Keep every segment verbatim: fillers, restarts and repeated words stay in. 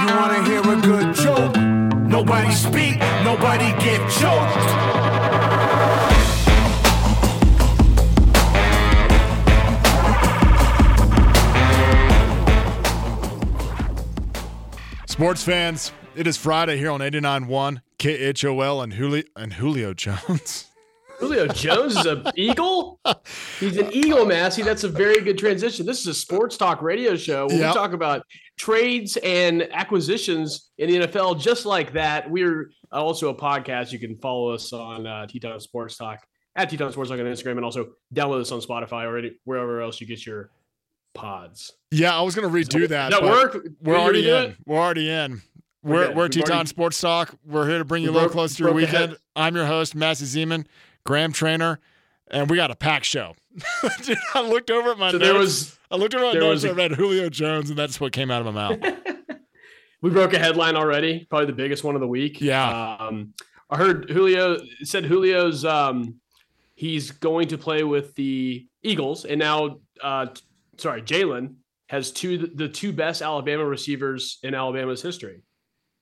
You wanna hear a good joke? Nobody speak, nobody get choked. Sports fans, it is Friday here on eighty-nine point one K H O L and Julio, and Julio Jones. Julio Jones is an eagle? He's an eagle, Massey. That's a very good transition. This is a sports talk radio show where yep. we talk about trades and acquisitions in the N F L just like that. We're also a podcast. You can follow us on uh, Teton Sports Talk, at Teton Sports Talk on Instagram, and also download us on Spotify or wherever else you get your pods. Yeah, I was going to redo that. That worked. We're already in. We're already in. We're okay. we're We've Teton already... Sports Talk. We're here to bring you a little closer to your weekend. I'm your host, Massey Zeman, Graham Trainer, and we got a packed show. Dude, I looked over at my so notes. There was, I looked over at my notes. A... I read Julio Jones, and that's what came out of my mouth. We broke a headline already. Probably the biggest one of the week. Yeah. Um, I heard Julio said Julio's um, he's going to play with the Eagles, and now. Uh, Sorry, Jaylen has two the two best Alabama receivers in Alabama's history.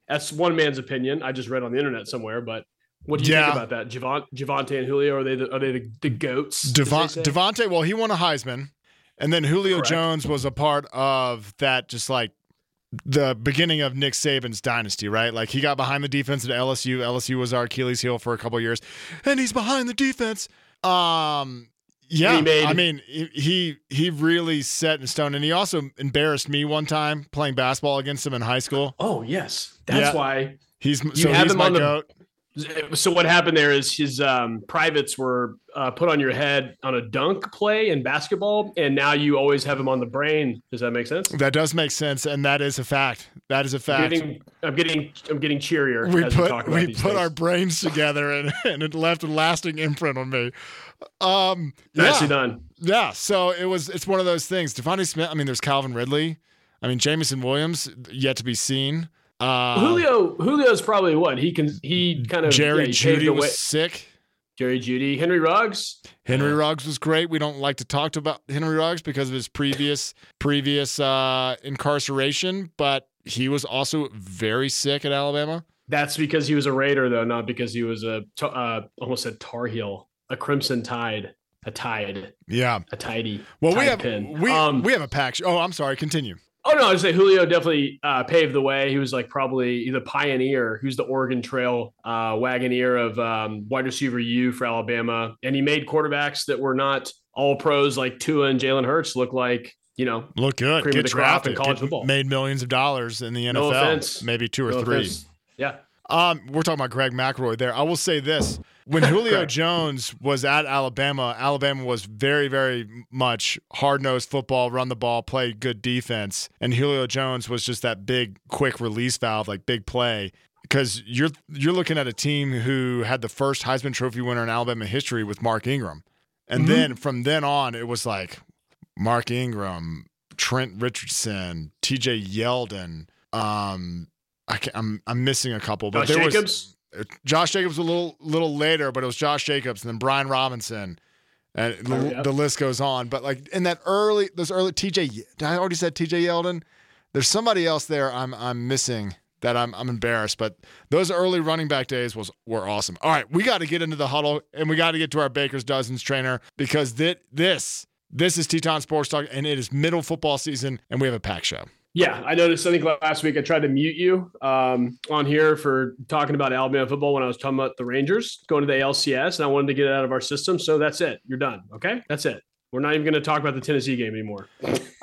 That's one man's opinion. I just read on the internet somewhere, but what do you yeah. think about that? Javon, Javonte and Julio, are they the, are they the, the goats? Devon, Devonta, well, he won a Heisman, and then Julio Correct. Jones was a part of that, just like the beginning of Nick Saban's dynasty, right? Like he got behind the defense at L S U. L S U was our Achilles heel for a couple of years, and he's behind the defense. Um. Yeah, made- I mean, he he really set in stone, and he also embarrassed me one time playing basketball against him in high school. Oh, yes. That's yeah. why he's you so have he's him my on the, goat. So what happened there is his um, privates were uh, put on your head on a dunk play in basketball, and now you always have him on the brain. Does that make sense? That does make sense, and that is a fact. That is a fact. I'm getting I'm getting, I'm getting cheerier we as put, we talk about We these put things. Our brains together, and, and it left a lasting imprint on me. Um, Nicely yeah. done. Yeah, so it was. It's one of those things. Devonta Smith, I mean, there's Calvin Ridley. I mean, Jameson Williams, yet to be seen. Uh, Julio, Julio's probably what he can. He kind of Jerry yeah, he Judy was sick. Jerry Judy, Henry Ruggs. Henry Ruggs was great. We don't like to talk to about Henry Ruggs because of his previous previous uh, incarceration, but he was also very sick at Alabama. That's because he was a Raider, though, not because he was a uh, almost a Tar Heel, a Crimson Tide, a Tide. Yeah, a tidy. Well, tide we have pin. we um, we have a pack. Sh- oh, I'm sorry. Continue. Oh, no, I'd say Julio definitely uh, paved the way. He was like probably the pioneer. He was the Oregon Trail uh, wagoneer of um, wide receiver U for Alabama. And he made quarterbacks that were not all pros like Tua and Jaylen Hurts look like, you know, look good. Cream Get of the crop in college Get, football. Made millions of dollars in the N F L. No offense. Maybe two or no three. Offense. Yeah. Um, we're talking about Greg McElroy there. I will say this. When Julio Jones was at Alabama, Alabama was very, very much hard-nosed football, run the ball, play good defense. And Julio Jones was just that big, quick release valve, like big play. Because you're you're looking at a team who had the first Heisman Trophy winner in Alabama history with Mark Ingram. And mm-hmm. then from then on, it was like Mark Ingram, Trent Richardson, T J. Yeldon. Um, I can't, I'm, I'm missing a couple. But Josh there Jacobs? Was, Josh Jacobs a little little later, but it was Josh Jacobs and then Brian Robinson, and the, oh, yeah. the list goes on. But like in that early, those early T J, I already said T J Yeldon. There's somebody else there I'm I'm missing that I'm I'm embarrassed. But those early running back days was were awesome. All right, we got to get into the huddle and we got to get to our Baker's Dozens trainer because that this this is Teton Sports Talk and it is middle football season and we have a pack show. Yeah, I noticed, I think last week I tried to mute you um, on here for talking about Alabama football when I was talking about the Rangers going to the A L C S, and I wanted to get it out of our system, so that's it. You're done, okay? That's it. We're not even going to talk about the Tennessee game anymore.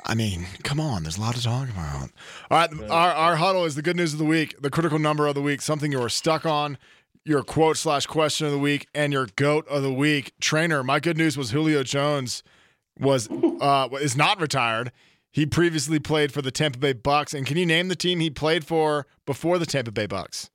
I mean, come on. There's a lot to talk about. All right, our, our huddle is the good news of the week, the critical number of the week, something you were stuck on, your quote slash question of the week, and your goat of the week. Trainer, my good news was Julio Jones was uh, is not retired. He previously played for the Tampa Bay Bucks. And can you name the team he played for before the Tampa Bay Bucks?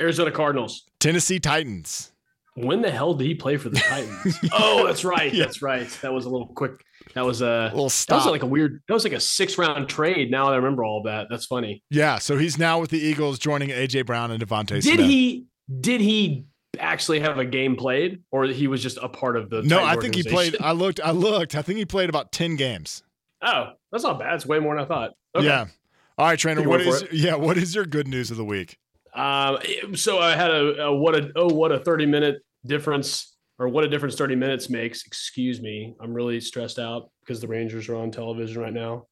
Arizona Cardinals. Tennessee Titans. When the hell did he play for the Titans? yeah. Oh, that's right. Yeah. That's right. That was a little quick. That was a, a little stop. That was like a weird, that was like a six round trade. Now that I remember all that. That's funny. Yeah. So he's now with the Eagles joining A J Brown and Devonta Smith. Did he, did he actually have a game played or he was just a part of the No, Titan I think he played. I looked, I looked, I think he played about ten games. Oh, that's not bad. It's way more than I thought. Okay. Yeah. All right, Trainer, what is yeah, what is your good news of the week? Um, so I had a, a what a oh what a thirty minute difference or what a difference thirty minutes makes. Excuse me, I'm really stressed out because the Rangers are on television right now.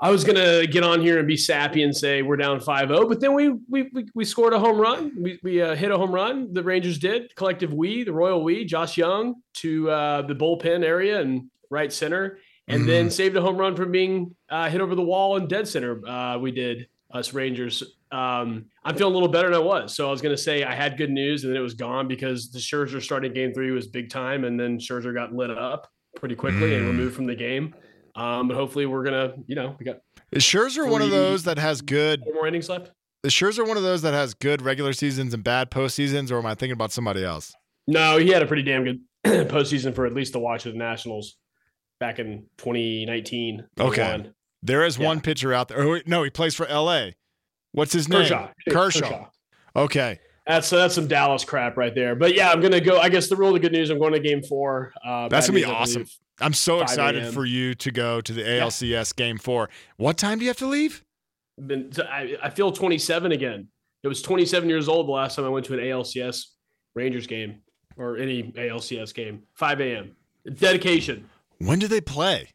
I was gonna get on here and be sappy and say we're down five oh, but then we we we, we scored a home run. We we uh, hit a home run. The Rangers did. Collective we, the Royal we, Josh Young to uh, the bullpen area and right center, and mm-hmm. then saved a home run from being uh, hit over the wall and dead center. Uh, we did. Us Rangers. Um, I'm feeling a little better than I was. So I was going to say I had good news and then it was gone because the Scherzer starting game three was big time. And then Scherzer got lit up pretty quickly mm. and removed from the game. Um, but hopefully we're going to, you know, we got. Is Scherzer one of those that has good more innings left? Is Scherzer one of those that has good regular seasons and bad postseasons, or am I thinking about somebody else? No, he had a pretty damn good postseason for at least the watch of the Nationals back in twenty nineteen. Okay. There is yeah. one pitcher out there. Oh, no, he plays for L A. What's his name? Kershaw. Kershaw. Kershaw. Okay. That's that's some Dallas crap right there. But yeah, I'm going to go. I guess the real good news, I'm going to game four. Uh, that's going to be awesome. I'm so excited for you to go to the A L C S yeah. game four. What time do you have to leave? Been, I, I feel twenty-seven again. It was twenty-seven years old the last time I went to an A L C S Rangers game or any A L C S game. five a.m. Dedication. When do they play?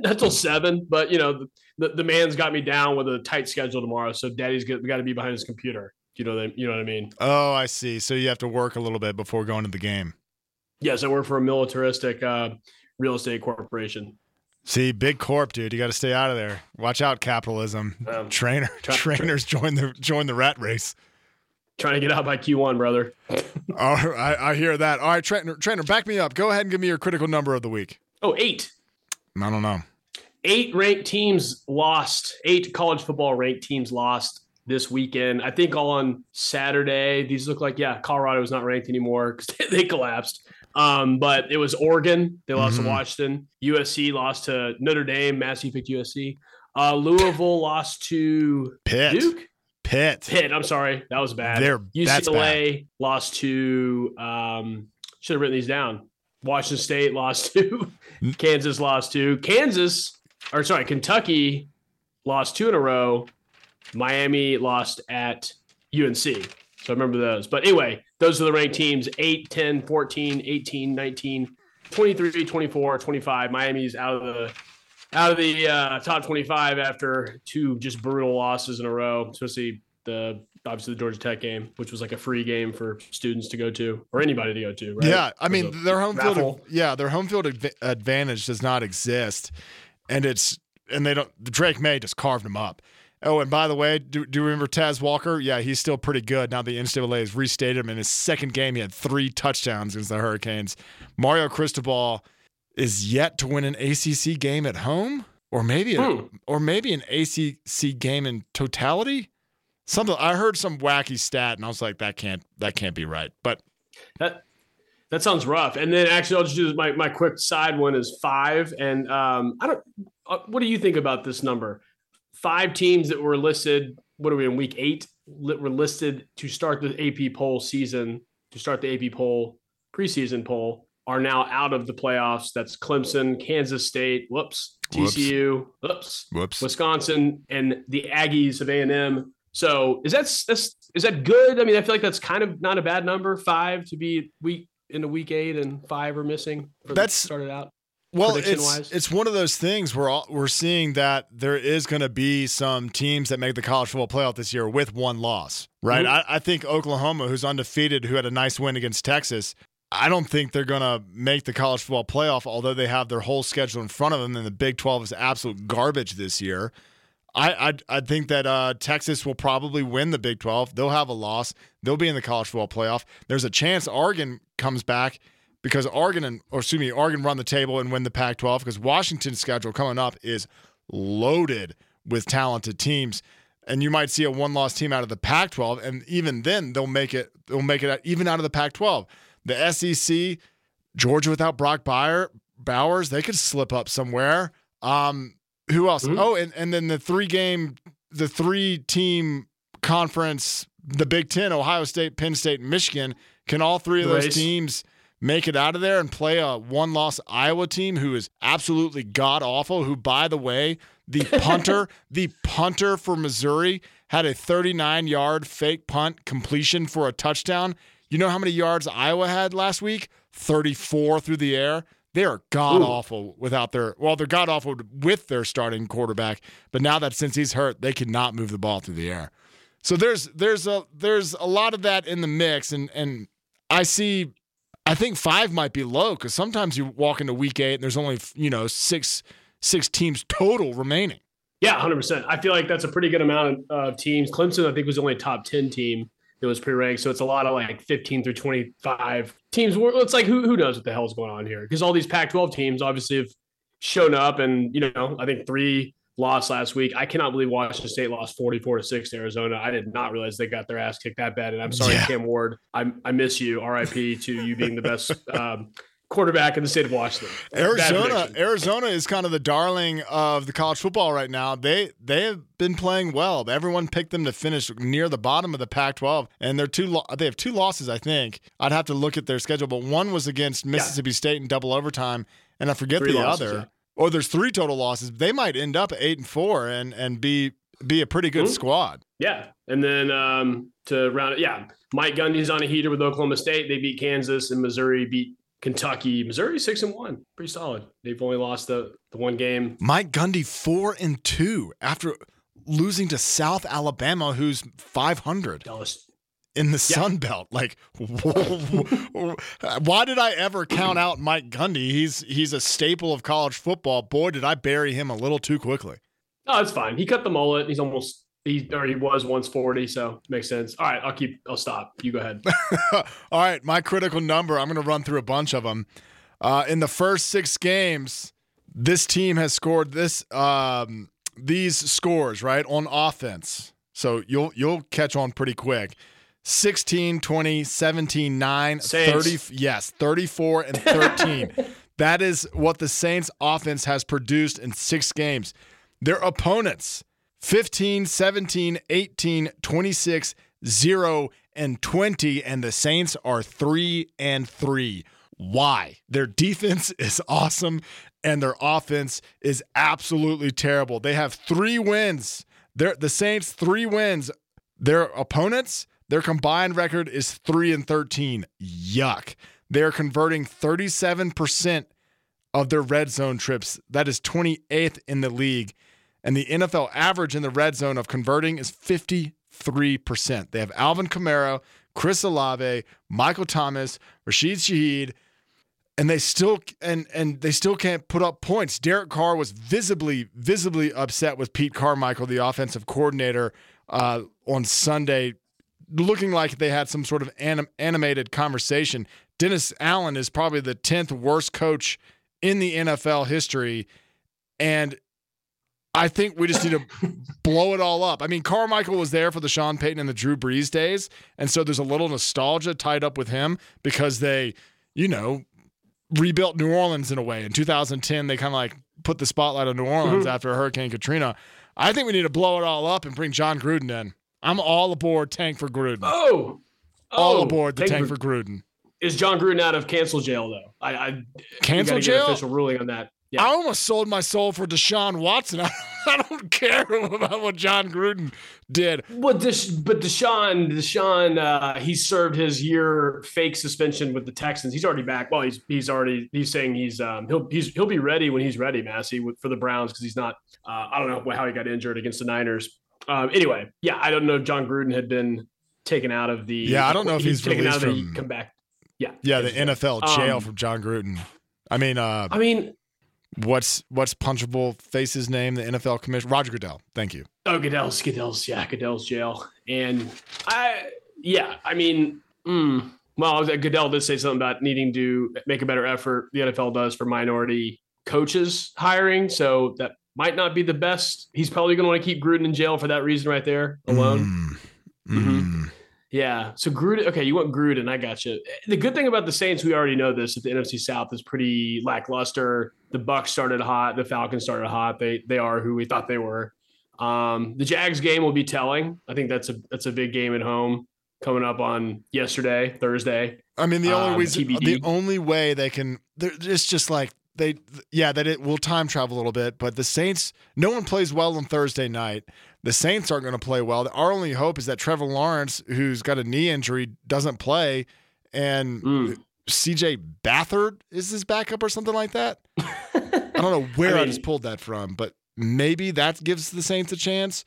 Not till seven, but you know the, the man's got me down with a tight schedule tomorrow, so Daddy's got, got to be behind his computer. You know that, you know what I mean? Oh, I see. So you have to work a little bit before going to the game. Yes, I work for a militaristic uh, real estate corporation. See, big corp, dude. You got to stay out of there. Watch out, capitalism. Um, Trainer, try, trainers try. join the join the rat race. Trying to get out by Q one, brother. All right, I hear that. All right, Trainer, Trainer, back me up. Go ahead and give me your critical number of the week. Oh, eight. I don't know. Eight ranked teams lost. Eight college football ranked teams lost this weekend. I think all on Saturday. These look like, yeah, Colorado is not ranked anymore because they, they collapsed. Um, but it was Oregon. They lost mm-hmm. to Washington. U S C lost to Notre Dame. Massey picked U S C. Uh, Louisville lost to Pitt. Duke. Pitt. Pitt. I'm sorry. That was bad. They're, U C L A bad. Lost to, um, should have written these down. Washington State lost two. Kansas lost two. Kansas, or sorry, Kentucky lost two in a row. Miami lost at U N C. So I remember those. But anyway, those are the ranked teams, eight, ten, fourteen, eighteen, nineteen, twenty-three, twenty-four, twenty-five. Miami's out of the out of the uh, top twenty-five after two just brutal losses in a row, especially the obviously the Georgia Tech game, which was like a free game for students to go to or anybody to go to, right? Yeah, I mean their home raffle. field, yeah, their home field adv- advantage does not exist, and it's and they don't. Drake May just carved them up. Oh, and by the way, do do you remember Taz Walker? Yeah, he's still pretty good. Now the N C double A has restated him in his second game. He had three touchdowns against the Hurricanes. Mario Cristobal is yet to win an A C C game at home, or maybe a, hmm. or maybe an A C C game in totality. Something I heard some wacky stat, and I was like, "That can't, that can't be right." But that that sounds rough. And then actually, I'll just do my my quick side one is five. And um, I don't. Uh, what do you think about this number? Five teams that were listed. What are we in week eight? Li- were listed to start the A P poll season to start the A P poll preseason poll are now out of the playoffs. That's Clemson, Kansas State. Whoops. T C U. Whoops. Whoops. Wisconsin and the Aggies of A and M. So is that that's, is that good? I mean, I feel like that's kind of not a bad number. Five to be week into week eight, and five are missing. That's started out. Well, it's wise. It's one of those things where all, we're seeing that there is going to be some teams that make the college football playoff this year with one loss, right? Mm-hmm. I, I think Oklahoma, who's undefeated, who had a nice win against Texas, I don't think they're going to make the college football playoff, although they have their whole schedule in front of them, and the Big twelve is absolute garbage this year. I, I I think that uh, Texas will probably win the Big twelve. They'll have a loss. They'll be in the college football playoff. There's a chance Oregon comes back because Oregon and or excuse me, Oregon run the table and win the Pac twelve because Washington's schedule coming up is loaded with talented teams, and you might see a one-loss team out of the Pac twelve, and even then they'll make it. They'll make it out, even out of the Pac twelve. The S E C, Georgia without Brock Bowers, they could slip up somewhere. Um, Who else? Mm-hmm. Oh, and, and then the three game, the three team conference, the Big Ten, Ohio State, Penn State, and Michigan. Can all three of the those race. teams make it out of there and play a one-loss Iowa team who is absolutely god-awful, who, by the way, the punter, the punter for Missouri had a thirty-nine-yard fake punt completion for a touchdown. You know how many yards Iowa had last week? thirty-four through the air. They are god-awful without their – well, they're god-awful with their starting quarterback, but now that since he's hurt, they cannot move the ball through the air. So there's there's a there's a lot of that in the mix, and, and I see – I think five might be low because sometimes you walk into week eight and there's only, you know, six six teams total remaining. Yeah, one hundred percent. I feel like that's a pretty good amount of teams. Clemson, I think, was only a top ten team. It was pre-ranked, so it's a lot of like fifteen through twenty-five teams. It's like who who knows what the hell's going on here? Because all these Pac twelve teams obviously have shown up, and you know, I think three lost last week. I cannot believe Washington State lost forty-four to six to Arizona. I did not realize they got their ass kicked that bad. And I'm sorry, yeah. Cam Ward, I I miss you. R I P to you being the best um, quarterback in the state of Washington. Arizona, Arizona is kind of the darling of the college football right now. They they have been playing well. Everyone picked them to finish near the bottom of the Pac twelve, and they're two. Lo- they have two losses, I think. I'd have to look at their schedule, but one was against Mississippi yeah. State in double overtime, and I forget three the losses, other. Yeah. Or there's three total losses. They might end up eight and four and and be be a pretty good mm-hmm. squad. Yeah, and then um, to round it, yeah, Mike Gundy's on a heater with Oklahoma State. They beat Kansas, and Missouri beat Kentucky. Missouri six and one, pretty solid. They've only lost the, the one game. Mike Gundy four and two after losing to South Alabama, who's five hundred in the Sun yeah. Belt. Like, whoa, whoa, whoa. Why did I ever count out Mike Gundy? He's he's a staple of college football. Boy, did I bury him a little too quickly. No, it's fine. He cut the mullet. He's almost. He or he was once forty, so makes sense. All right, I'll keep. I'll stop. You go ahead. All right, my critical number. I'm going to run through a bunch of them. Uh, in the first six games, this team has scored this um, these scores right on offense. So you'll you'll catch on pretty quick. sixteen, twenty, seventeen, nine, Saints. thirty. Yes, thirty-four and thirteen. That is what the Saints' offense has produced in six games. Their opponents. fifteen, seventeen, eighteen, twenty-six, zero, and twenty, and the Saints are three and three. Why? Their defense is awesome, and their offense is absolutely terrible. They have three wins. They're, the Saints, three wins. Their opponents, their combined record is three and thirteen. Yuck. They're converting thirty-seven percent of their red zone trips. That is twenty-eighth in the league. And the N F L average in the red zone of converting is fifty-three percent. They have Alvin Kamara, Chris Olave, Michael Thomas, Rashid Shaheed, and they still and and they still can't put up points. Derek Carr was visibly visibly upset with Pete Carmichael, the offensive coordinator, uh, on Sunday, looking like they had some sort of anim- animated conversation. Dennis Allen is probably the tenth worst coach in the N F L history, and I think we just need to blow it all up. I mean, Carmichael was there for the Sean Payton and the Drew Brees days, and so there's a little nostalgia tied up with him because they, you know, rebuilt New Orleans in a way. In two thousand ten, they kind of like put the spotlight on New Orleans mm-hmm. after Hurricane Katrina. I think we need to blow it all up and bring John Gruden in. I'm all aboard Tank for Gruden. Oh! oh all aboard the Tank, Tank for Gruden. Is John Gruden out of cancel jail, though? I, I Cancel jail? Get an official ruling on that. Yeah. I almost sold my soul for Deshaun Watson. I, I don't care about what John Gruden did. Well, Des, but Deshaun, Deshaun, uh, he served his year fake suspension with the Texans. He's already back. Well, he's he's already he's saying he's um, he'll he's he'll be ready when he's ready, Massey, for the Browns because he's not. Uh, I don't know how he got injured against the Niners. Um, anyway, yeah, I don't know if John Gruden had been taken out of the. Yeah, I don't know if he's, he's taken out of the from, come back. Yeah, yeah, the N F L um, jail from John Gruden. I mean, uh, I mean. What's what's punchable face's name? The N F L commissioner, Roger Goodell. Thank you. Oh, Goodell's Goodell's yeah, Goodell's jail. And I yeah, I mean, mm, well, Goodell did say something about needing to make a better effort. The N F L does for minority coaches hiring, so that might not be the best. He's probably going to want to keep Gruden in jail for that reason right there alone. Mm, mm-hmm. Mm. Yeah. So Gruden, okay, you want Gruden. I got you. The good thing about the Saints, we already know this, that the N F C South is pretty lackluster. The Bucks started hot. The Falcons started hot. They they are who we thought they were. Um, the Jags game will be telling. I think that's a that's a big game at home. coming up on yesterday, Thursday. I mean, the only um, reason, the only way they can, it's just like they, yeah, that it will time travel a little bit, but the Saints, no one plays well on Thursday night. The Saints aren't going to play well. Our only hope is that Trevor Lawrence, who's got a knee injury, doesn't play, and mm. C J Beathard is his backup or something like that. I don't know where I, mean, I just pulled that from, but maybe that gives the Saints a chance.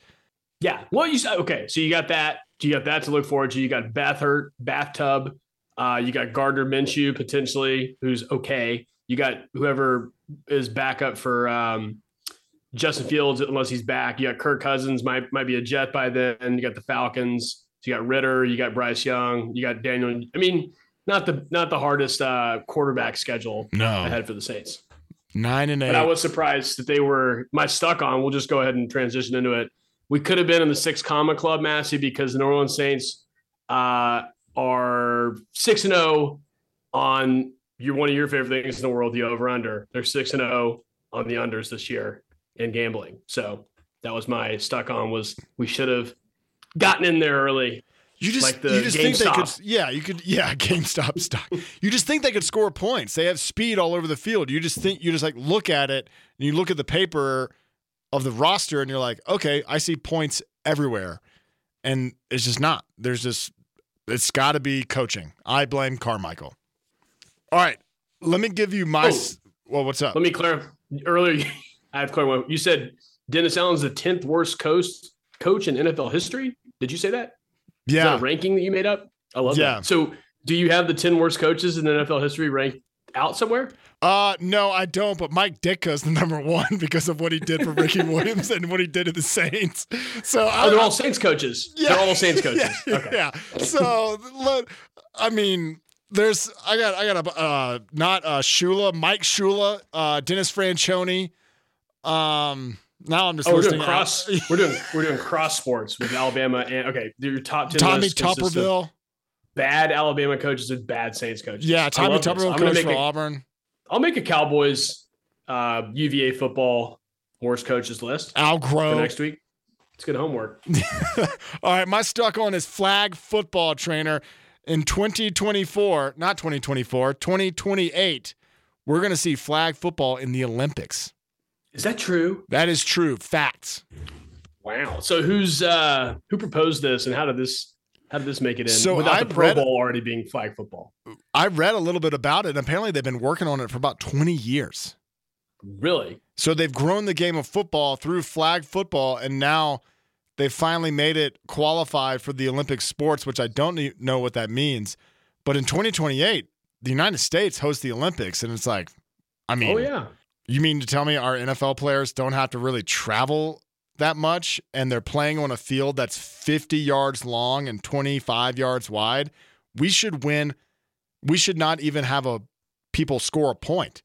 Yeah. Well, you okay? So you got that. You got that to look forward to. You got Beathard, bathtub. Uh, you got Gardner Minshew potentially, who's okay. You got whoever is backup for um, Justin Fields, unless he's back. You got Kirk Cousins, might might be a Jet by then. You got the Falcons. So you got Ritter. You got Bryce Young. You got Daniel. I mean, not the not the hardest uh, quarterback schedule no. ahead for the Saints. Nine and eight. But I was surprised that they were my stuck on. We'll just go ahead and transition into it. We could have been in the six comma club, Massey, because the New Orleans Saints uh, are six and zero on your one of your favorite things in the world, the over under. They're six and zero on the unders this year in gambling. So that was my stuck on was we should have gotten in there early. You just, like the you just think they could, yeah, you could, yeah, GameStop stock. You just think they could score points. They have speed all over the field. You just think you just like look at it and you look at the paper of the roster and you're like, okay, I see points everywhere, and it's just not. There's just it's got to be coaching. I blame Carmichael. All right, let me give you my. Oh, well, what's up? Let me clarify. Earlier, I have clarified. You said Dennis Allen's the tenth worst coach coach in N F L history. Did you say that? Yeah. Is that a ranking that you made up? I love yeah. that. So do you have the ten worst coaches in N F L history ranked out somewhere? Uh, no, I don't. But Mike Ditka's the number one because of what he did for Ricky Williams and what he did to the Saints. So I, oh, they're all Saints coaches. Yeah. They're all Saints coaches. Yeah. Okay. yeah. So, let, I mean, there's I got I got a uh, not uh, Shula, Mike Shula, uh, Dennis Franchoni, um. Now I'm just. Oh, we're doing cross. Out. We're doing we're doing cross sports with Alabama and okay, your top ten. Tommy Tupperville, bad Alabama coaches and bad Saints coaches. Yeah, Tommy Tupperville coach for a, Auburn. I'll make a Cowboys, uh, U V A football worst coaches list. Al Groh for next week. It's good homework. All right, my stuck on is flag football trainer in twenty twenty-four, not twenty twenty-four, twenty twenty-eight. We're gonna see flag football in the Olympics. Is that true? That is true. Facts. Wow. So who's uh, who proposed this, and how did this how did this make it in so without I've the Pro read, Bowl already being flag football? I read a little bit about it, and apparently they've been working on it for about twenty years. Really? So they've grown the game of football through flag football, and now they've finally made it qualify for the Olympic sports, which I don't know what that means. But in twenty twenty-eight, the United States hosts the Olympics, and it's like, I mean, oh yeah. You mean to tell me our N F L players don't have to really travel that much and they're playing on a field that's fifty yards long and twenty-five yards wide? We should win. We should not even have a people score a point.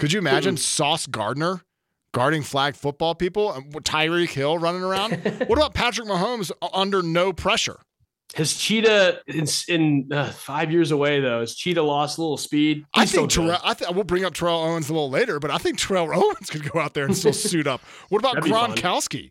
Could you imagine Sauce Gardner guarding flag football people? Tyreek Hill running around? What about Patrick Mahomes under no pressure? His cheetah is in uh, five years away, though. His cheetah lost a little speed. He's I think Terrell, I th- we'll bring up Terrell Owens a little later, but I think Terrell Owens could go out there and still suit up. What about Gronkowski?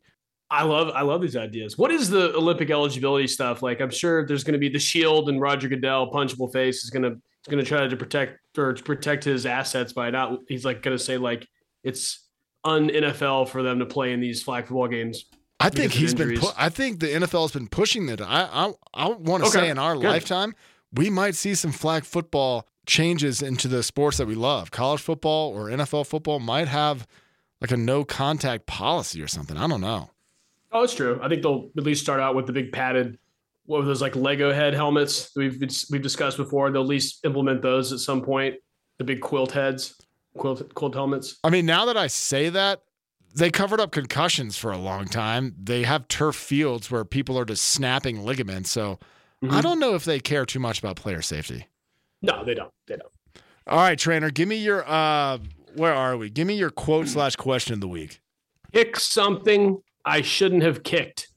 I love I love these ideas. What is the Olympic eligibility stuff? Like, I'm sure there's going to be the shield, and Roger Goodell, punchable face, is going to is going to try to protect or to protect his assets by not. He's like going to say like it's un-N F L for them to play in these flag football games. I think he's injuries. been. Pu- I think the N F L has been pushing that. I I, I want to okay. say in our Good. lifetime, we might see some flag football changes into the sports that we love. College football or N F L football might have like a no contact policy or something. I don't know. Oh, it's true. I think they'll at least start out with the big padded, what were those like Lego head helmets that we've we've discussed before. They'll at least implement those at some point. The big quilt heads, quilt quilt helmets. I mean, now that I say that. They covered up concussions for a long time. They have turf fields where people are just snapping ligaments. So mm-hmm. I don't know if they care too much about player safety. No, they don't. They don't. All right, trainer, give me your, uh, where are we? Give me your quote slash question of the week. Kick something I shouldn't have kicked.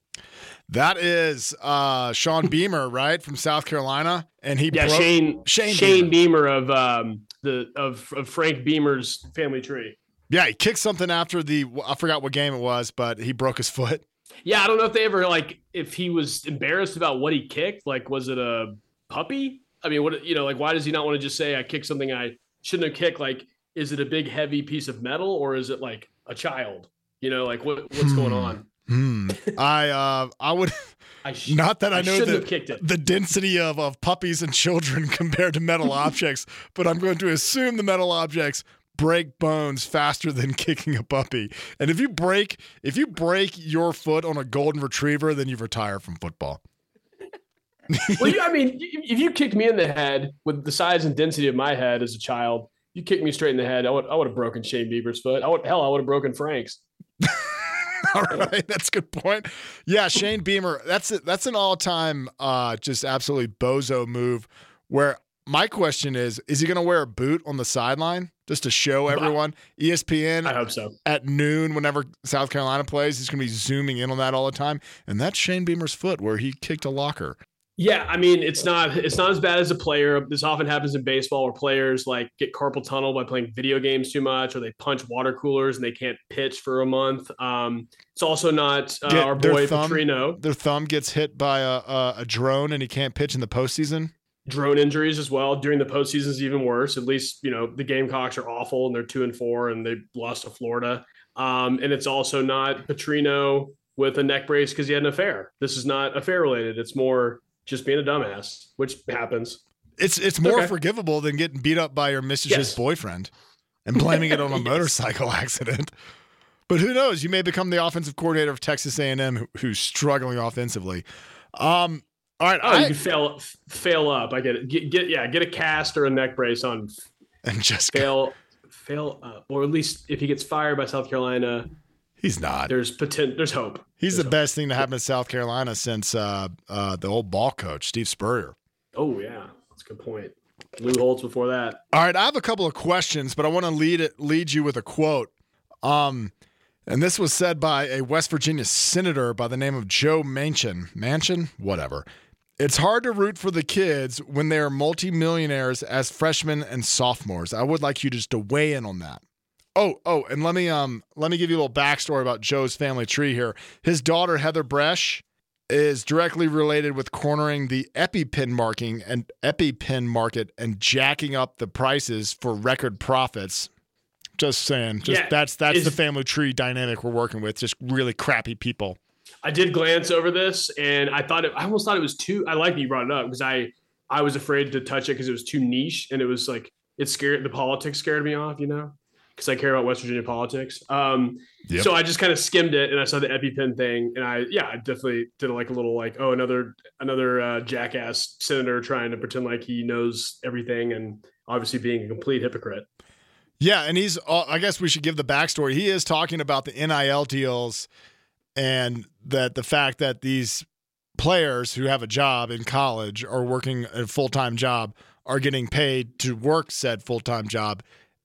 That is uh, Sean Beamer, right? From South Carolina. And he yeah, broke Shane, Shane, Shane Beamer. Beamer of um, the, of, of Frank Beamer's family tree. Yeah, he kicked something after the – I forgot what game it was, but he broke his foot. Yeah, I don't know if they ever, like, if he was embarrassed about what he kicked. Like, was it a puppy? I mean, what, you know, like, why does he not want to just say, I kicked something I shouldn't have kicked? Like, is it a big, heavy piece of metal, or is it like a child? You know, like, what what's hmm. going on? Hmm. I uh, I would I sh- not that I, I know the, the density of, of puppies and children compared to metal objects, but I'm going to assume the metal objects break bones faster than kicking a puppy. And if you break if you break your foot on a golden retriever, then you retire from football. Well, you, I mean, if you kicked me in the head with the size and density of my head as a child, you kicked me straight in the head, I would I would have broken Shane Bieber's foot. I would, hell, I would have broken Frank's. All right, that's a good point. Yeah, Shane Beamer, that's a, that's an all-time uh, just absolutely bozo move where my question is, is he going to wear a boot on the sideline just to show everyone? E S P N, I hope so. At noon, whenever South Carolina plays, he's going to be zooming in on that all the time. And that's Shane Beamer's foot where he kicked a locker. Yeah, I mean, it's not it's not as bad as a player. This often happens in baseball where players like get carpal tunnel by playing video games too much, or they punch water coolers and they can't pitch for a month. Um, it's also not uh, our boy thumb, Petrino. Their thumb gets hit by a, a, a drone and he can't pitch in the postseason. Drone injuries as well. During the postseason is even worse. At least, you know, the Gamecocks are awful and they're two and four and they lost to Florida. Um, and it's also not Petrino with a neck brace because he had an affair. This is not affair related. It's more just being a dumbass, which happens. It's it's more okay. forgivable than getting beat up by your mistress's yes. boyfriend and blaming it on a yes. motorcycle accident. But who knows? You may become the offensive coordinator of Texas A and M, who, who's struggling offensively. Um, all right, oh, I, you can fail fail up. I get it. Get, get yeah, get a cast or a neck brace on, and just fail fail up. Or at least if he gets fired by South Carolina. He's not. There's potent, There's hope. He's there's the hope. Best thing to happen to South Carolina since uh, uh, the old ball coach, Steve Spurrier. Oh, yeah. That's a good point. Lou Holtz before that. All right. I have a couple of questions, but I want to lead it, lead you with a quote. Um, and this was said by a West Virginia senator by the name of Joe Manchin. Manchin? Whatever. It's hard to root for the kids when they are multimillionaires as freshmen and sophomores. I would like you just to weigh in on that. Oh, oh, and let me um let me give you a little backstory about Joe's family tree here. His daughter, Heather Bresch, is directly related with cornering the EpiPen marking and EpiPen market and jacking up the prices for record profits. Just saying. Just yeah, that's that's the family tree dynamic we're working with. Just really crappy people. I did glance over this and I thought it I almost thought it was too I like that you brought it up because I, I was afraid to touch it because it was too niche and it was like it scared the politics scared me off, you know? Because I care about West Virginia politics. Um, yep. So I just kind of skimmed it and I saw the EpiPen thing. And I, yeah, I definitely did like a little like, oh, another another uh, jackass senator trying to pretend like he knows everything and obviously being a complete hypocrite. Yeah, and he's, uh, I guess we should give the backstory. He is talking about the N I L deals and that the fact that these players who have a job in college or working a full-time job are getting paid to work said full-time job.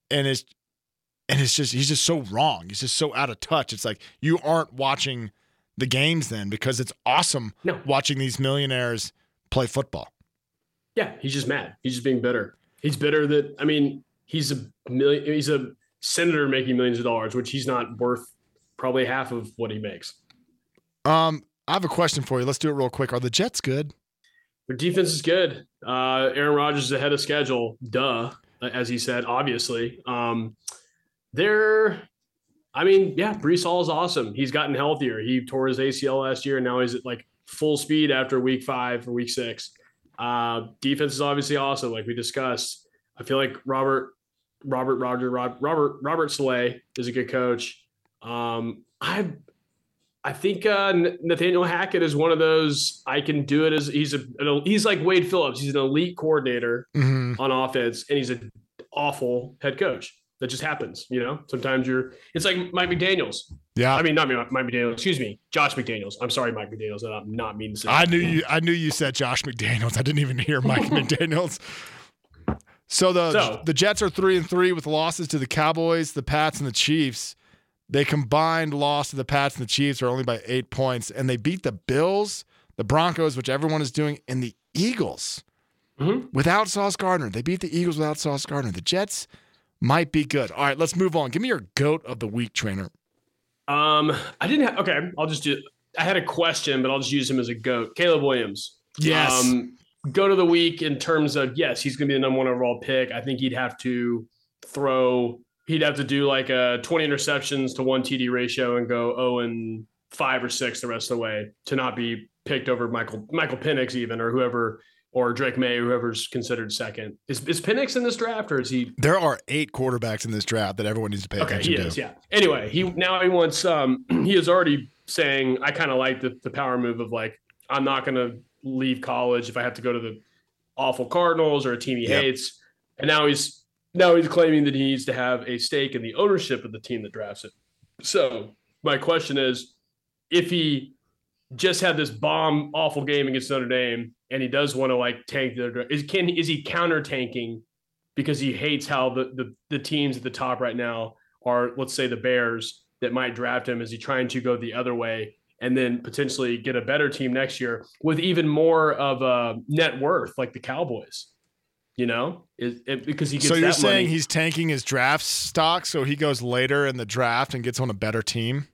And it's, And it's just, he's just so wrong. He's just so out of touch. It's like, you aren't watching the games then because it's awesome no. watching these millionaires play football. Yeah. He's just mad. He's just being bitter. He's bitter that, I mean, he's a million, he's a senator making millions of dollars, which he's not worth probably half of what he makes. Um, I have a question for you. Let's do it real quick. Are the Jets good? Their defense is good. Uh, Aaron Rodgers is ahead of schedule. Duh. As he said, obviously, um, They're, I mean, yeah, Brees Hall is awesome. He's gotten healthier. He tore his A C L last year, and now he's at like full speed after week five or week six. Uh, defense is obviously awesome, like we discussed. I feel like Robert, Robert, Roger, Rob, Robert, Robert Saleh is a good coach. Um, I, I think uh, Nathaniel Hackett is one of those. I can do it as he's a he's like Wade Phillips. He's an elite coordinator mm-hmm. on offense, and he's an awful head coach. That just happens, you know. Sometimes you're. It's like Mike McDaniels. Yeah, I mean, not Mike McDaniels. Excuse me, Josh McDaniels. I'm sorry, Mike McDaniels. I'm not mean to say. I knew you. I knew you said Josh McDaniels. I didn't even hear Mike McDaniels. So the so, the Jets are three and three with losses to the Cowboys, the Pats, and the Chiefs. They combined loss to the Pats and the Chiefs are only by eight points, and they beat the Bills, the Broncos, which everyone is doing, and the Eagles mm-hmm. without Sauce Gardner. They beat the Eagles without Sauce Gardner. The Jets. Might be good. All right, let's move on. Give me your goat of the week, Trainer. Um, I didn't have – okay, I'll just do I had a question, but I'll just use him as a goat. Caleb Williams. Yes. Um, go to the week in terms of, yes, he's going to be the number one overall pick. I think he'd have to throw, he'd have to do like a twenty interceptions to one T D ratio and go oh and five or six the rest of the way to not be picked over Michael, Michael Penix even, or whoever, or Drake May, whoever's considered second. Is is Penix in this draft, or is he? There are eight quarterbacks in this draft that everyone needs to pay okay, attention he is, to. Yeah. Anyway, he now he wants, um, he is already saying, I kind of like the, the power move of like, I'm not going to leave college if I have to go to the awful Cardinals or a team he yep. hates. And now he's, now he's claiming that he needs to have a stake in the ownership of the team that drafts it. So my question is, if he just had this bomb awful game against Notre Dame and he does want to like tank the other, is can is he counter tanking because he hates how the, the, the teams at the top right now are, let's say the Bears that might draft him. Is he trying to go the other way and then potentially get a better team next year with even more of a net worth like the Cowboys? You know, it, it, because he gets so you're that saying money. He's tanking his draft stock, so he goes later in the draft and gets on a better team.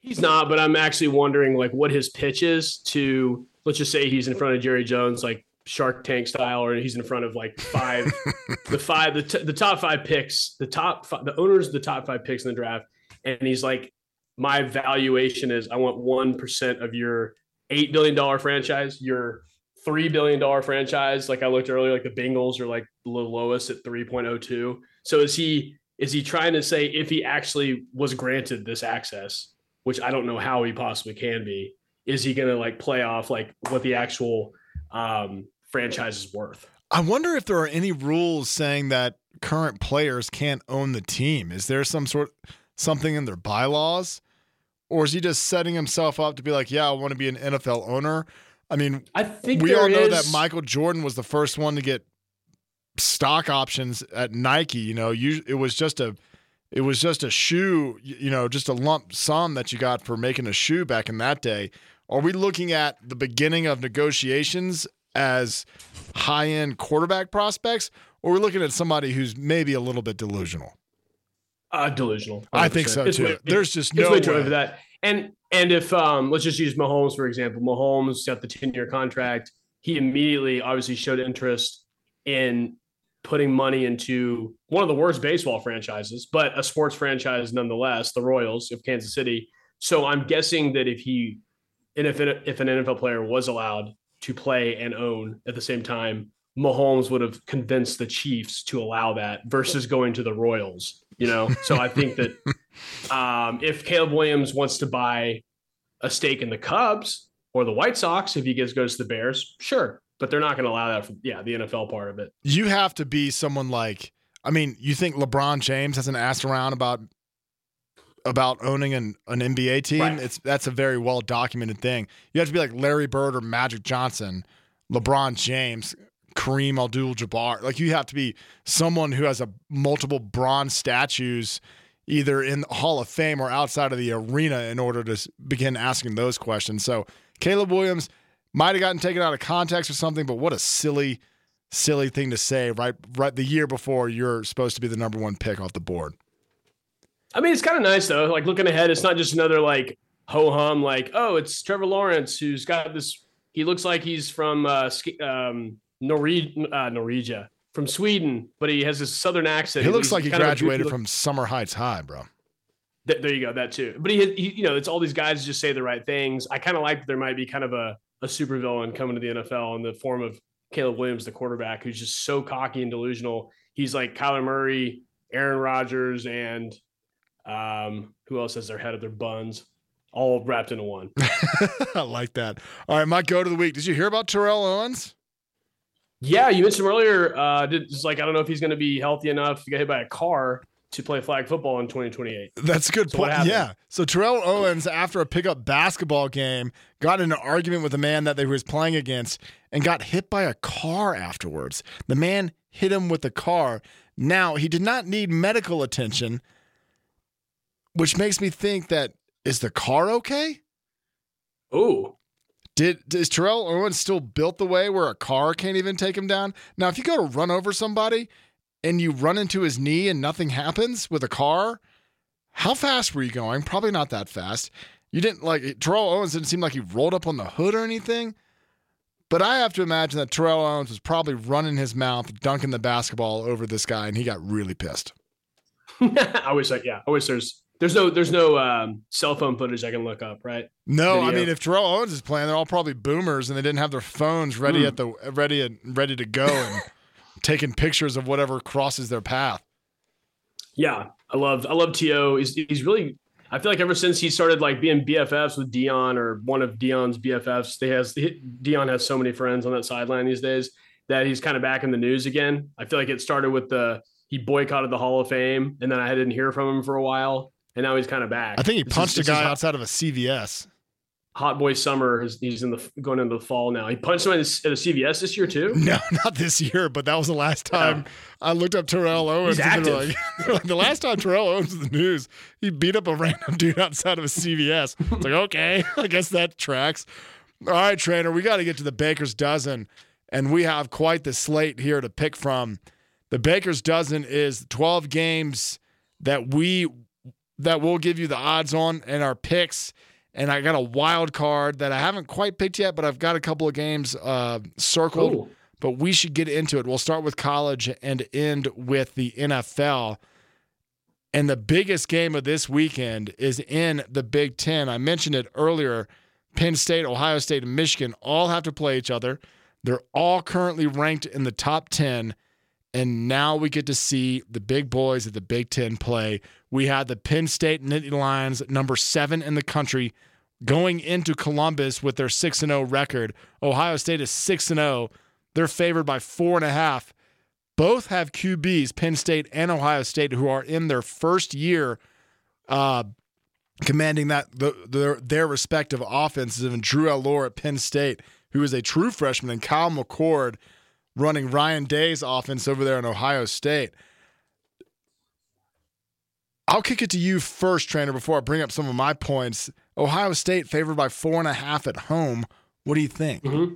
He's not, but I'm actually wondering like what his pitch is to. Let's just say he's in front of Jerry Jones, like Shark Tank style, or he's in front of like five, the five, the t- the top five picks, the top, five, the owners, of the top five picks in the draft, and he's like, my valuation is I want one percent of your eight billion dollars franchise, your three billion dollars franchise. Like I looked earlier, like the Bengals are like the lowest at three point oh two. So is he, is he trying to say if he actually was granted this access, which I don't know how he possibly can be, is he going to like play off like what the actual um, franchise is worth? I wonder if there are any rules saying that current players can't own the team. Is there some sort of something in their bylaws? Or is he just setting himself up to be like, yeah, I want to be an N F L owner? I mean, I think we all know is... that Michael Jordan was the first one to get stock options at Nike. You know, you, it was just a, it was just a shoe, you know, just a lump sum that you got for making a shoe back in that day. Are we looking at the beginning of negotiations as high-end quarterback prospects, or are we looking at somebody who's maybe a little bit delusional? Uh, delusional. one hundred percent. I think so too. It's way, There's just no way for that. And and if um, let's just use Mahomes for example. Mahomes got the ten year contract. He immediately obviously showed interest in putting money into one of the worst baseball franchises, but a sports franchise nonetheless, the Royals of Kansas City. So I'm guessing that if he and if it, if an N F L player was allowed to play and own at the same time, Mahomes would have convinced the Chiefs to allow that versus going to the Royals. You know, so I think that um, if Caleb Williams wants to buy a stake in the Cubs or the White Sox, if he gets, goes to the Bears, sure. But they're not going to allow that for, yeah, the N F L part of it. You have to be someone like, I mean, you think LeBron James hasn't asked around about about owning an, an N B A team? Right. It's That's a very well-documented thing. You have to be like Larry Bird or Magic Johnson, LeBron James, Kareem Abdul-Jabbar. Like you have to be someone who has a multiple bronze statues either in the Hall of Fame or outside of the arena in order to begin asking those questions. So Caleb Williams might have gotten taken out of context or something, but what a silly, silly thing to say right right the year before you're supposed to be the number one pick off the board. I mean, it's kind of nice though. Like looking ahead, it's not just another like ho-hum like, oh, it's Trevor Lawrence who's got this. He looks like he's from uh, um Norwegian, uh, Norwegia from Sweden, but he has this southern accent. He looks he's like he graduated look- from Summer Heights High, bro. Th- there you go, that too. But he, he, you know, it's all these guys just say the right things. I kind of like that there might be kind of a a supervillain coming to the N F L in the form of Caleb Williams, the quarterback, who's just so cocky and delusional. He's like Kyler Murray, Aaron Rodgers, and um, who else has their head of their buns? All wrapped into one. I like that. All right, my go to the week. Did you hear about Terrell Owens? Yeah, you mentioned him earlier. Uh, it's like I don't know if he's going to be healthy enough to get hit by a car to play flag football in twenty twenty-eight. That's a good so point. Yeah. So Terrell Owens, after a pickup basketball game, got in an argument with a man that they was playing against and got hit by a car afterwards. The man hit him with the car. Now, he did not need medical attention, which makes me think that, is the car okay? Ooh. Did is Terrell Owens still built the way where a car can't even take him down? Now, if you go to run over somebody and you run into his knee and nothing happens with a car, how fast were you going? Probably not that fast. You didn't like Terrell Owens didn't seem like he rolled up on the hood or anything. But I have to imagine that Terrell Owens was probably running his mouth, dunking the basketball over this guy, and he got really pissed. I wish, like, yeah, I wish there's there's no there's no um, cell phone footage I can look up, right? No, Video. I mean, if Terrell Owens is playing, they're all probably boomers, and they didn't have their phones ready mm. at the ready and ready to go and taking pictures of whatever crosses their path. Yeah, I love I love T O. He's he's really. I feel like ever since he started like being B F Fs with Dion or one of Dion's B F Fs, they has Dion has so many friends on that sideline these days that he's kind of back in the news again. I feel like it started with the he boycotted the Hall of Fame, and then I didn't hear from him for a while, and now he's kind of back. I think he punched is, a guy outside of a C V S. Hot boy summer. He's in the going into the fall now. He punched someone at a C V S this year too. No, not this year, but that was the last time yeah. I looked up Terrell Owens. He's active. And they're like, like, the last time Terrell Owens was in the news, he beat up a random dude outside of a C V S. It's like, okay, I guess that tracks. All right, trainer, we got to get to the Baker's Dozen, and we have quite the slate here to pick from. The Baker's Dozen is twelve games that we that we'll give you the odds on and our picks. And I got a wild card that I haven't quite picked yet, but I've got a couple of games uh, circled. Ooh. But we should get into it. We'll start with college and end with the N F L. And the biggest game of this weekend is in the Big Ten. I mentioned it earlier. Penn State, Ohio State, and Michigan all have to play each other. They're all currently ranked in the top ten. And now we get to see the big boys of the Big Ten play. We had the Penn State Nittany Lions, number seven in the country, going into Columbus with their six and oh record. Ohio State is six and oh. They're favored by four and a half. Both have Q Bs, Penn State and Ohio State, who are in their first year uh, commanding that the, their, their respective offenses. And Drew Allor at Penn State, who is a true freshman, and Kyle McCord running Ryan Day's offense over there in Ohio State. I'll kick it to you first, Trainer, before I bring up some of my points. Ohio State favored by four and a half at home. What do you think? Mm-hmm.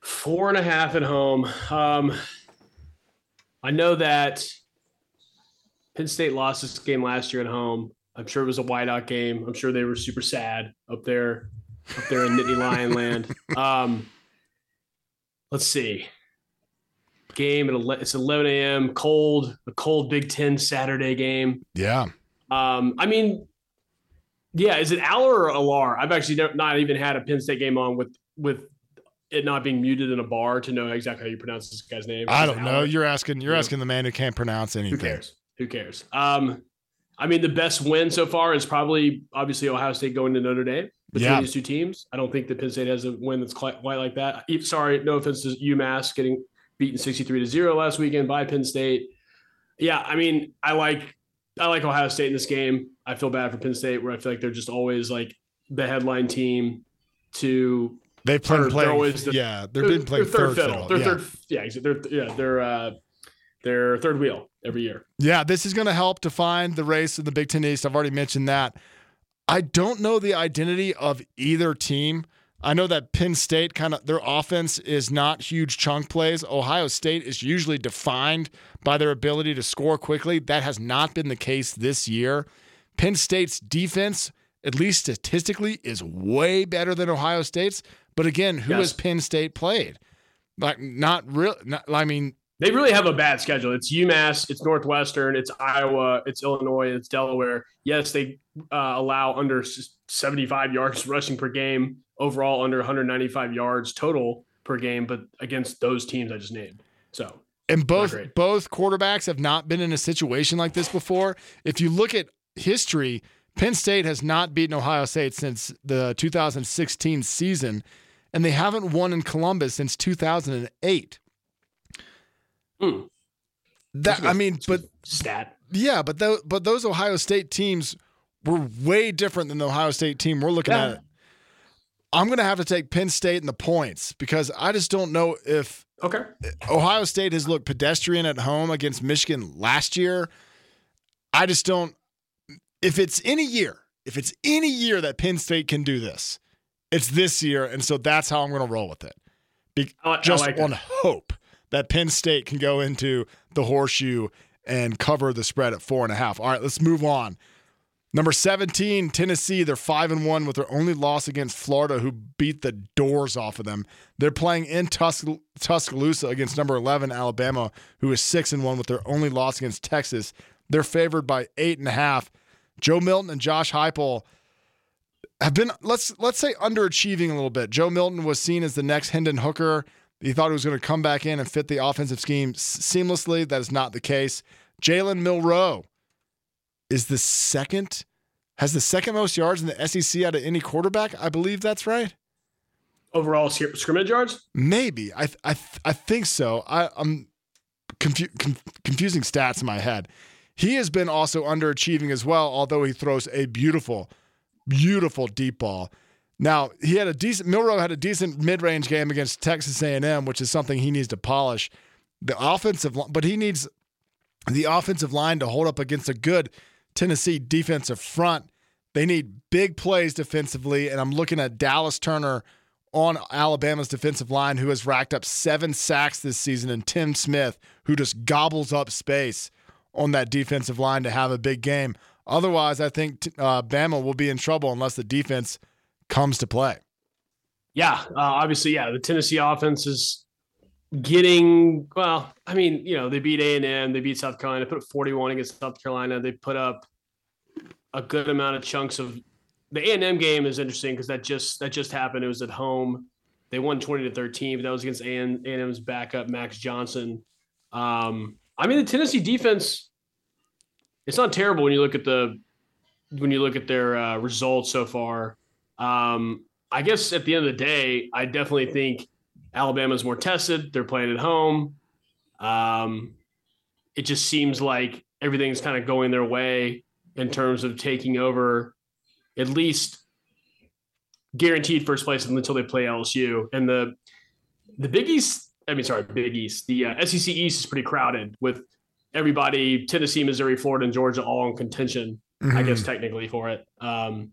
Four and a half at home. Um, I know that Penn State lost this game last year at home. I'm sure it was a whiteout game. I'm sure they were super sad up there, up there in Nittany Lion land. Um, let's see. Game at eleven, it's eleven a.m. cold, a cold Big Ten Saturday game. Yeah. Um, I mean, yeah. Is it Aller or Alar? I've actually not even had a Penn State game on with with it not being muted in a bar to know exactly how you pronounce this guy's name. I don't know. You're asking. You're yeah. asking the man who can't pronounce anything. Who cares? Who cares? Um, I mean, the best win so far is probably obviously Ohio State going to Notre Dame. Between yeah. these two teams, I don't think that Penn State has a win that's quite like that. Sorry, no offense to UMass getting beaten sixty-three to zero last weekend by Penn State. Yeah, I mean, I like I like Ohio State in this game. I feel bad for Penn State, where I feel like they're just always like the headline team. To they've been playing, the, yeah, they've been playing third, third fiddle. fiddle. They're yeah. third, yeah, they're yeah, they're uh, they're third wheel every year. Yeah, this is going to help define the race in the Big Ten East. I've already mentioned that. I don't know the identity of either team. I know that Penn State kind of their offense is not huge chunk plays. Ohio State is usually defined by their ability to score quickly. That has not been the case this year. Penn State's defense, at least statistically, is way better than Ohio State's. But again, who yes. has Penn State played? Like not real. Not, I mean, they really have a bad schedule. It's UMass, it's Northwestern, it's Iowa, it's Illinois, it's Delaware. Yes, they uh, allow under seventy-five yards rushing per game, overall under one hundred ninety-five yards total per game, but against those teams I just named. So, and both both quarterbacks have not been in a situation like this before. If you look at history, Penn State has not beaten Ohio State since the two thousand sixteen season, and they haven't won in Columbus since two thousand eight. Mm. That I mean, but stat, yeah, but those but those Ohio State teams were way different than the Ohio State team we're looking yeah. at. I'm gonna have to take Penn State in the points because I just don't know if okay Ohio State has looked pedestrian at home against Michigan last year. I just don't. If it's any year, if it's any year that Penn State can do this, it's this year, and so that's how I'm gonna roll with it. Be- I, just I like on it. hope. That Penn State can go into the horseshoe and cover the spread at four and a half. All right, let's move on. Number seventeen, Tennessee. They're five and one with their only loss against Florida, who beat the doors off of them. They're playing in Tuscal- Tuscaloosa against number eleven, Alabama, who is six and one with their only loss against Texas. They're favored by eight point five. Joe Milton and Josh Heupel have been, let's let's say, underachieving a little bit. Joe Milton was seen as the next Hendon Hooker. He thought he was going to come back in and fit the offensive scheme seamlessly. That is not the case. Jalen Milroe is the second, has the second most yards in the S E C out of any quarterback. I believe that's right. Overall scrimmage yards? Maybe. I th- I th- I think so. I, I'm confu- com- confusing stats in my head. He has been also underachieving as well, although he throws a beautiful, beautiful deep ball. Now, he had a decent, Milroe had a decent mid-range game against Texas A and M, which is something he needs to polish. The offensive, but he needs the offensive line to hold up against a good Tennessee defensive front. They need big plays defensively, and I'm looking at Dallas Turner on Alabama's defensive line, who has racked up seven sacks this season, and Tim Smith, who just gobbles up space on that defensive line to have a big game. Otherwise, I think uh, Bama will be in trouble unless the defense comes to play. Yeah, uh, obviously, yeah, the Tennessee offense is getting, well, I mean, you know, they beat A and M, they beat South Carolina, put up forty-one against South Carolina. They put up a good amount of chunks of the A and M game is interesting because that just that just happened. It was at home. They won twenty to thirteen, but that was against A and M's backup Max Johnson. Um, I mean, the Tennessee defense, it's not terrible when you look at the when you look at their uh, results so far. Um, I guess at the end of the day, I definitely think Alabama's more tested. They're playing at home. Um, it just seems like everything's kind of going their way in terms of taking over, at least guaranteed first place until they play L S U. And the the Big East, I mean, sorry, Big East, the uh, S E C East is pretty crowded with everybody, Tennessee, Missouri, Florida, and Georgia all in contention, mm-hmm. I guess, technically for it. Um,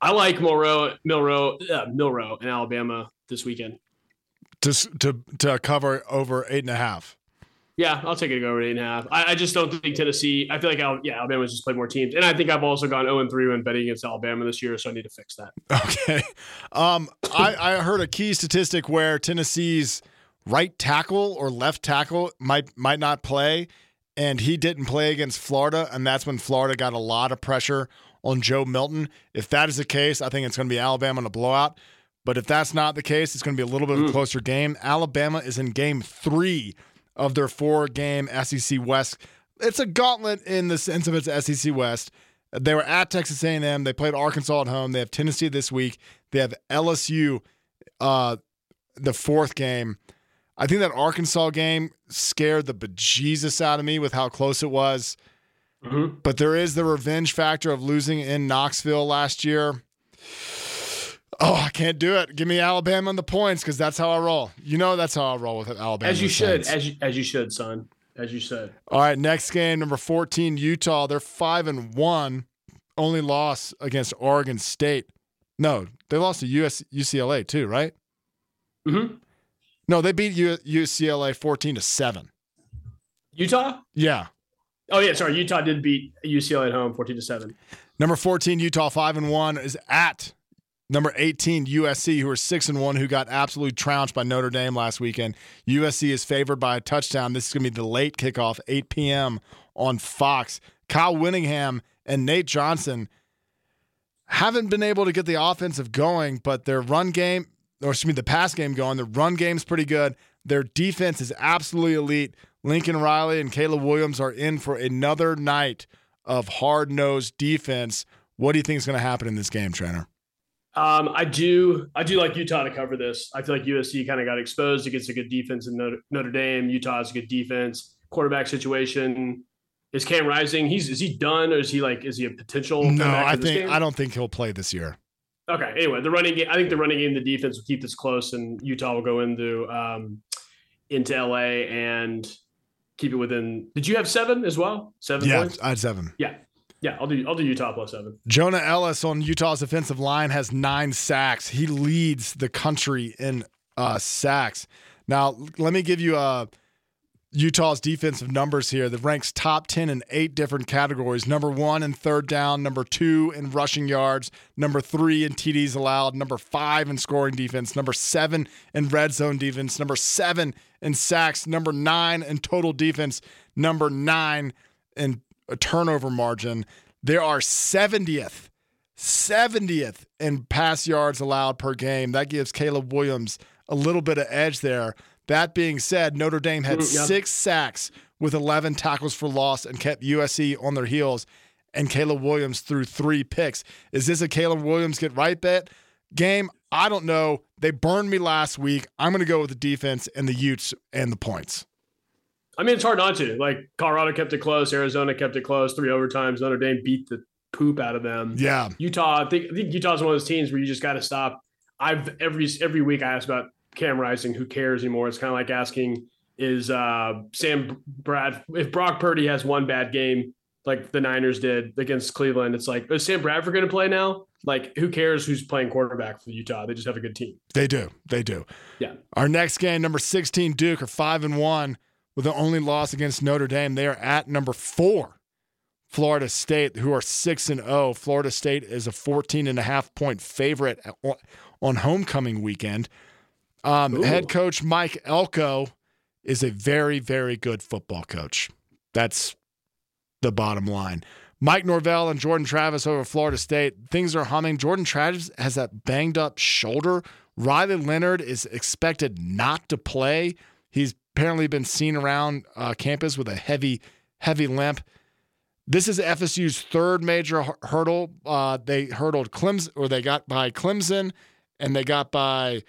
I like Milroe, Milroe, uh, Milroe in Alabama this weekend. To, to to cover over eight and a half. Yeah, I'll take it over eight and a half. I, I just don't think Tennessee. I feel like I'll, yeah, Alabama's just played more teams, and I think I've also gone zero and three when betting against Alabama this year, so I need to fix that. Okay, um, I, I heard a key statistic where Tennessee's right tackle or left tackle might might not play, and he didn't play against Florida, and that's when Florida got a lot of pressure on Joe Milton. If that is the case, I think it's going to be Alabama in a blowout. But if that's not the case, it's going to be a little bit of a closer game. Alabama is in game three of their four-game S E C West. It's a gauntlet in the sense of it's S E C West. They were at Texas A and M. They played Arkansas at home. They have Tennessee this week. They have L S U uh, the fourth game. I think that Arkansas game scared the bejesus out of me with how close it was. Mm-hmm. But there is the revenge factor of losing in Knoxville last year. Oh, I can't do it. Give me Alabama on the points because that's how I roll. You know that's how I roll with Alabama. As you should. As you, as you should, son. As you should. All right, next game, number fourteen, Utah. They're five and one. Only loss against Oregon State. No, they lost to U S, U C L A too, right? Mm-hmm. No, they beat U C L A fourteen to seven. Utah? Yeah. Oh, yeah, sorry. Utah did beat U C L A at home fourteen to seven. Number fourteen, Utah, five and one, is at number eighteen, U S C, who are six and one, who got absolutely trounced by Notre Dame last weekend. U S C is favored by a touchdown. This is going to be the late kickoff, eight p.m. on Fox. Kyle Winningham and Nate Johnson haven't been able to get the offensive going, but their run game, or excuse me, the pass game going, their run game's pretty good. Their defense is absolutely elite. Lincoln Riley and Caleb Williams are in for another night of hard-nosed defense. What do you think is going to happen in this game, Trainer? Um, I do I do like Utah to cover this. I feel like U S C kind of got exposed against a good defense in Notre, Notre Dame. Utah is a good defense. Quarterback situation. Is Cam Rising, he's is he done or is he like is he a potential? No, I think game? I don't think he'll play this year. Okay. Anyway, the running game, I think the running game, the defense will keep this close, and Utah will go into um, into L A and keep it within. Did you have seven as well? Seven yeah, points? I had seven. Yeah. Yeah, I'll do I'll do Utah plus seven. Jonah Ellis on Utah's offensive line has nine sacks. He leads the country in uh, sacks. Now, let me give you a Utah's defensive numbers here that ranks top ten in eight different categories. Number one in third down, number two in rushing yards, number three in T Ds allowed, number five in scoring defense, number seven in red zone defense, number seven in sacks, number nine in total defense, number nine in a turnover margin. They are seventieth, seventieth in pass yards allowed per game. That gives Caleb Williams a little bit of edge there. That being said, Notre Dame had yep. six sacks with eleven tackles for loss and kept U S C on their heels, and Caleb Williams threw three picks. Is this a Caleb Williams get right bet game? I don't know. They burned me last week. I'm going to go with the defense and the Utes and the points. I mean, it's hard not to. Like, Colorado kept it close. Arizona kept it close. Three overtimes. Notre Dame beat the poop out of them. Yeah. Utah, I think, I think Utah's one of those teams where you just got to stop. I've every every week I ask about Cam Rising, who cares anymore? It's kind of like asking is uh, Sam Brad if Brock Purdy has one bad game like the Niners did against Cleveland. It's like, is Sam Bradford going to play now? Like, who cares who's playing quarterback for Utah? They just have a good team. They do. They do. Yeah. Our next game, number sixteen Duke are five and one with the only loss against Notre Dame. They are at number four Florida State, who are six and zero. Florida State is a fourteen and a half point favorite on homecoming weekend. Um, head coach Mike Elko is a very, very good football coach. That's the bottom line. Mike Norvell and Jordan Travis over Florida State. Things are humming. Jordan Travis has that banged up shoulder. Riley Leonard is expected not to play. He's apparently been seen around uh, campus with a heavy, heavy limp. This is F S U's third major hurdle. Uh, they hurdled Clemson, or they got by Clemson, and they got by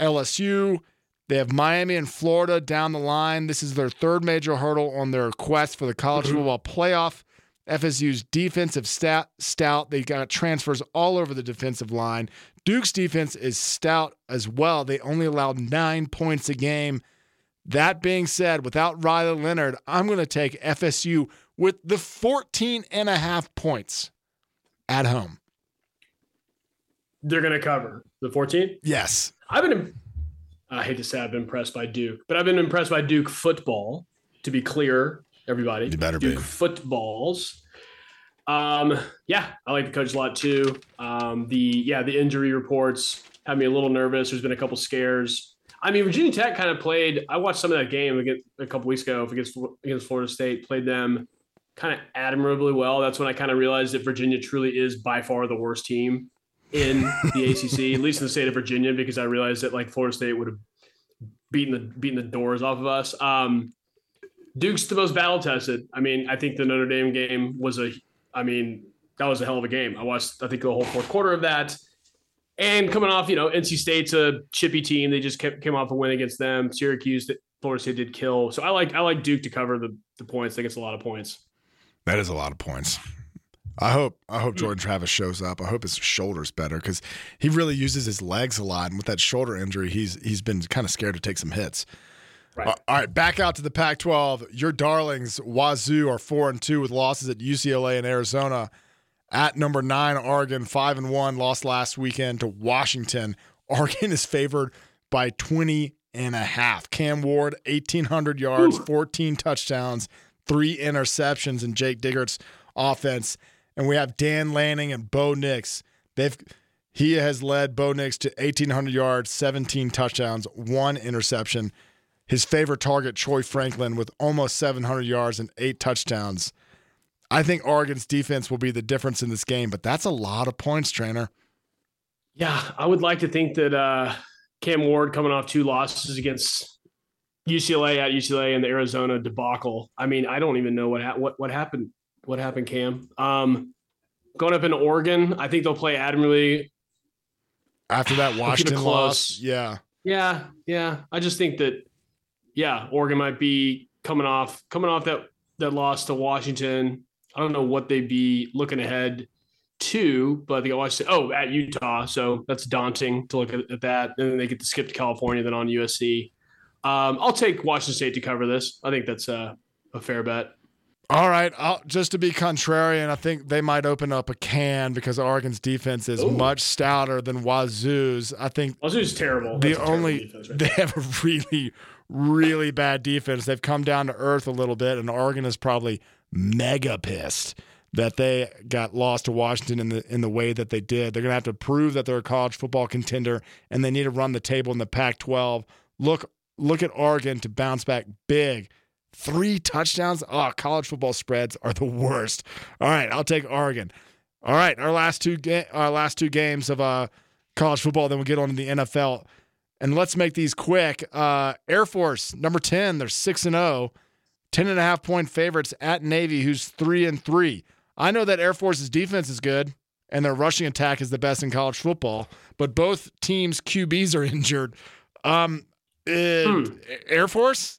L S U. They have Miami and Florida down the line. This is their third major hurdle on their quest for the college football playoff. F S U's defensive stat, stout. They got transfers all over the defensive line. Duke's defense is stout as well. They only allowed nine points a game. That being said, without Riley Leonard, I'm going to take F S U with the fourteen and a half points at home. They're going to cover the fourteen? Yes. I've been, I hate to say I've been impressed by Duke, but I've been impressed by Duke football, to be clear, everybody. You better Duke be. Footballs. Um, yeah, I like the coach a lot too. Um, the, yeah, the injury reports have me a little nervous. There's been a couple scares. I mean, Virginia Tech kind of played, I watched some of that game against, a couple weeks ago against, against Florida State, played them kind of admirably well. That's when I kind of realized that Virginia truly is by far the worst team in the A C C, at least in the state of Virginia, because I realized that like Florida State would have beaten the beaten the doors off of us. Um, Duke's the most battle tested. I mean, I think the Notre Dame game was a, I mean, that was a hell of a game. I watched, I think the whole fourth quarter of that. And coming off, you know, N C State's a chippy team. They just kept, came off a win against them. Syracuse, Florida State did kill. So I like I like Duke to cover the the points. I think it's a lot of points. That is a lot of points. I hope I hope Jordan Travis shows up. I hope his shoulder's better because he really uses his legs a lot. And with that shoulder injury, he's he's been kind of scared to take some hits. Right. All right, back out to the Pac twelve. Your darlings, Wazoo, are four and two with losses at U C L A and Arizona. At number nine, Oregon, five and one, lost last weekend to Washington. Oregon is favored by twenty and a half. Cam Ward, eighteen hundred yards, Ooh. fourteen touchdowns, three interceptions, and Jake Diggert's offense. And we have Dan Lanning and Bo Nix. They've he has led Bo Nix to eighteen hundred yards, seventeen touchdowns, one interception. His favorite target, Troy Franklin, with almost seven hundred yards and eight touchdowns. I think Oregon's defense will be the difference in this game, but that's a lot of points, Trainer. Yeah, I would like to think that uh, Cam Ward coming off two losses against U C L A at U C L A and the Arizona debacle. I mean, I don't even know what ha- what what happened. What happened, Cam? Um, going up into Oregon, I think they'll play admirably. After that Washington loss, yeah. Yeah, yeah. I just think that, yeah, Oregon might be coming off coming off that, that loss to Washington. I don't know what they'd be looking ahead to, but they watched it. Oh, at Utah. So that's daunting to look at, at that. And then they get to skip to California, then on U S C. Um, I'll take Washington State to cover this. I think that's a, a fair bet. All right, I'll, just to be contrarian, I think they might open up a can because Oregon's defense is Ooh. much stouter than Wazoo's. I think Wazoo's terrible. The only terrible defense, right? They have a really, really bad defense. They've come down to earth a little bit, and Oregon is probably mega pissed that they got lost to Washington in the in the way that they did. They're going to have to prove that they're a college football contender, and they need to run the table in the Pac twelve. Look, look at Oregon to bounce back big. Three touchdowns? Oh, college football spreads are the worst. All right, I'll take Oregon. All right, our last two ga- our last two games of uh, college football, then we'll get on to the N F L. And let's make these quick. Uh, Air Force, number ten, they're six and oh. ten and a half point favorites at Navy, who's three and three. I know that Air Force's defense is good, and their rushing attack is the best in college football, but both teams' Q Bs are injured. Um, uh, Air Force?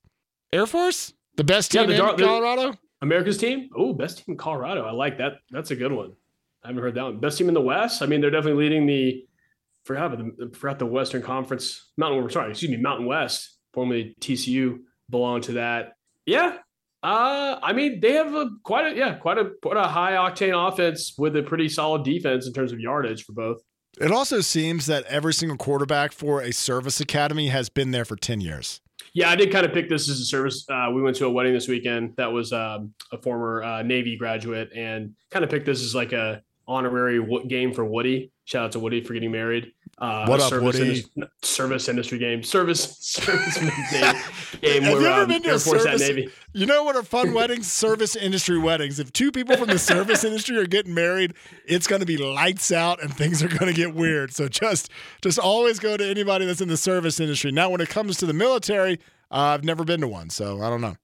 Air Force? The best team yeah, the dark, in Colorado? America's team? Oh, best team in Colorado. I like that. That's a good one. I haven't heard that one. Best team in the West? I mean, they're definitely leading the – forgot the, forgot the Western Conference – Mountain – sorry, excuse me, Mountain West, formerly T C U, belonged to that. Yeah. Uh, I mean, they have a quite a – yeah, quite a, quite a high-octane offense with a pretty solid defense in terms of yardage for both. It also seems that every single quarterback for a service academy has been there for ten years. Yeah, I did kind of pick this as a service. Uh, we went to a wedding this weekend that was um, a former uh, Navy graduate, and kind of picked this as like a honorary w- game for Woody. Shout out to Woody for getting married. Uh, what up, service Woody? Indus- service industry game. Service service game. game Have where, you ever um, been to Air a Force service, at Navy? You know what are fun weddings? Service industry weddings. If two people from the service industry are getting married, it's going to be lights out and things are going to get weird. So just just always go to anybody that's in the service industry. Now, when it comes to the military, uh, I've never been to one, so I don't know.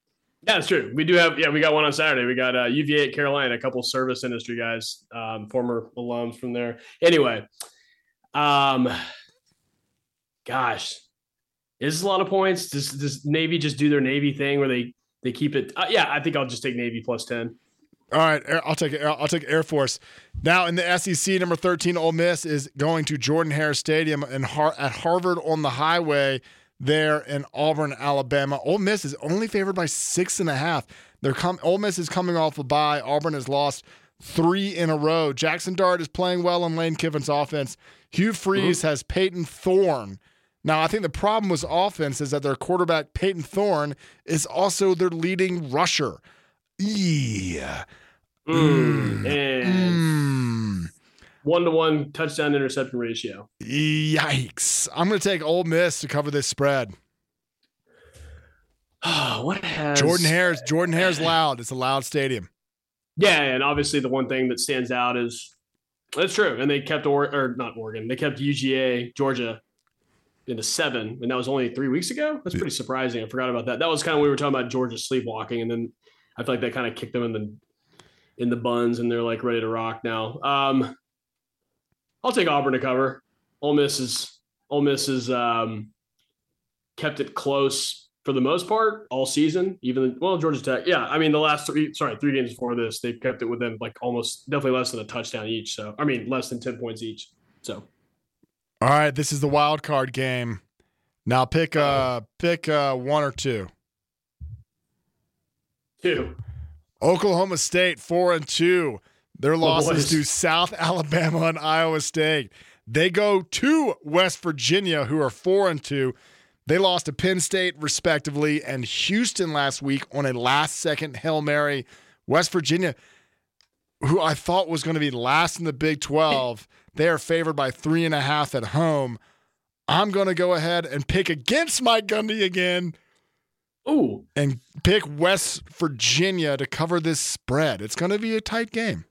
Yeah, it's true. We do have, yeah, we got one on Saturday. We got uh, U V A at Carolina, a couple service industry guys, um, former alums from there. Anyway, um, gosh, is this a lot of points? Does, does Navy just do their Navy thing where they, they keep it? Uh, yeah, I think I'll just take Navy plus ten. All right, I'll take I'll take Air Force. Now in the S E C, number thirteen, Ole Miss is going to Jordan-Hare Stadium in Har- at Harvard on the Highway. There in Auburn, Alabama. Ole Miss is only favored by six and a half. They're com- Ole Miss is coming off a bye. Auburn has lost three in a row. Jackson Dart is playing well in Lane Kiffin's offense. Hugh Freeze mm-hmm. has Peyton Thorne. Now, I think the problem with offense is that their quarterback, Peyton Thorne, is also their leading rusher. Yeah. Mm. Mm. And... Mm. one to one touchdown interception ratio. Yikes. I'm going to take Ole Miss to cover this spread. Oh, what has... Jordan-Hare's Jordan Hare's loud. It's a loud stadium. Yeah, and obviously the one thing that stands out is that's true. And they kept or, or not Oregon. They kept U G A, Georgia into seven, and that was only three weeks ago. That's pretty surprising. I forgot about that. That was kind of when we were talking about Georgia sleepwalking, and then I feel like that kind of kicked them in the in the buns, and they're like ready to rock now. Um I'll take Auburn to cover. Ole Miss is Ole Miss is um, kept it close for the most part all season. Even well, Georgia Tech. Yeah, I mean the last three, sorry, three games before this, they've kept it within like almost definitely less than a touchdown each. So I mean less than ten points each. So, all right, this is the wild card game. Now pick uh pick uh, one or two. Two. Oklahoma State four and two. Their losses to South Alabama and Iowa State. They go to West Virginia, who are four and two. They lost to Penn State, respectively, and Houston last week on a last-second Hail Mary. West Virginia, who I thought was going to be last in the Big twelve, they are favored by three and a half at home. I'm going to go ahead and pick against Mike Gundy again. Ooh, and pick West Virginia to cover this spread. It's going to be a tight game.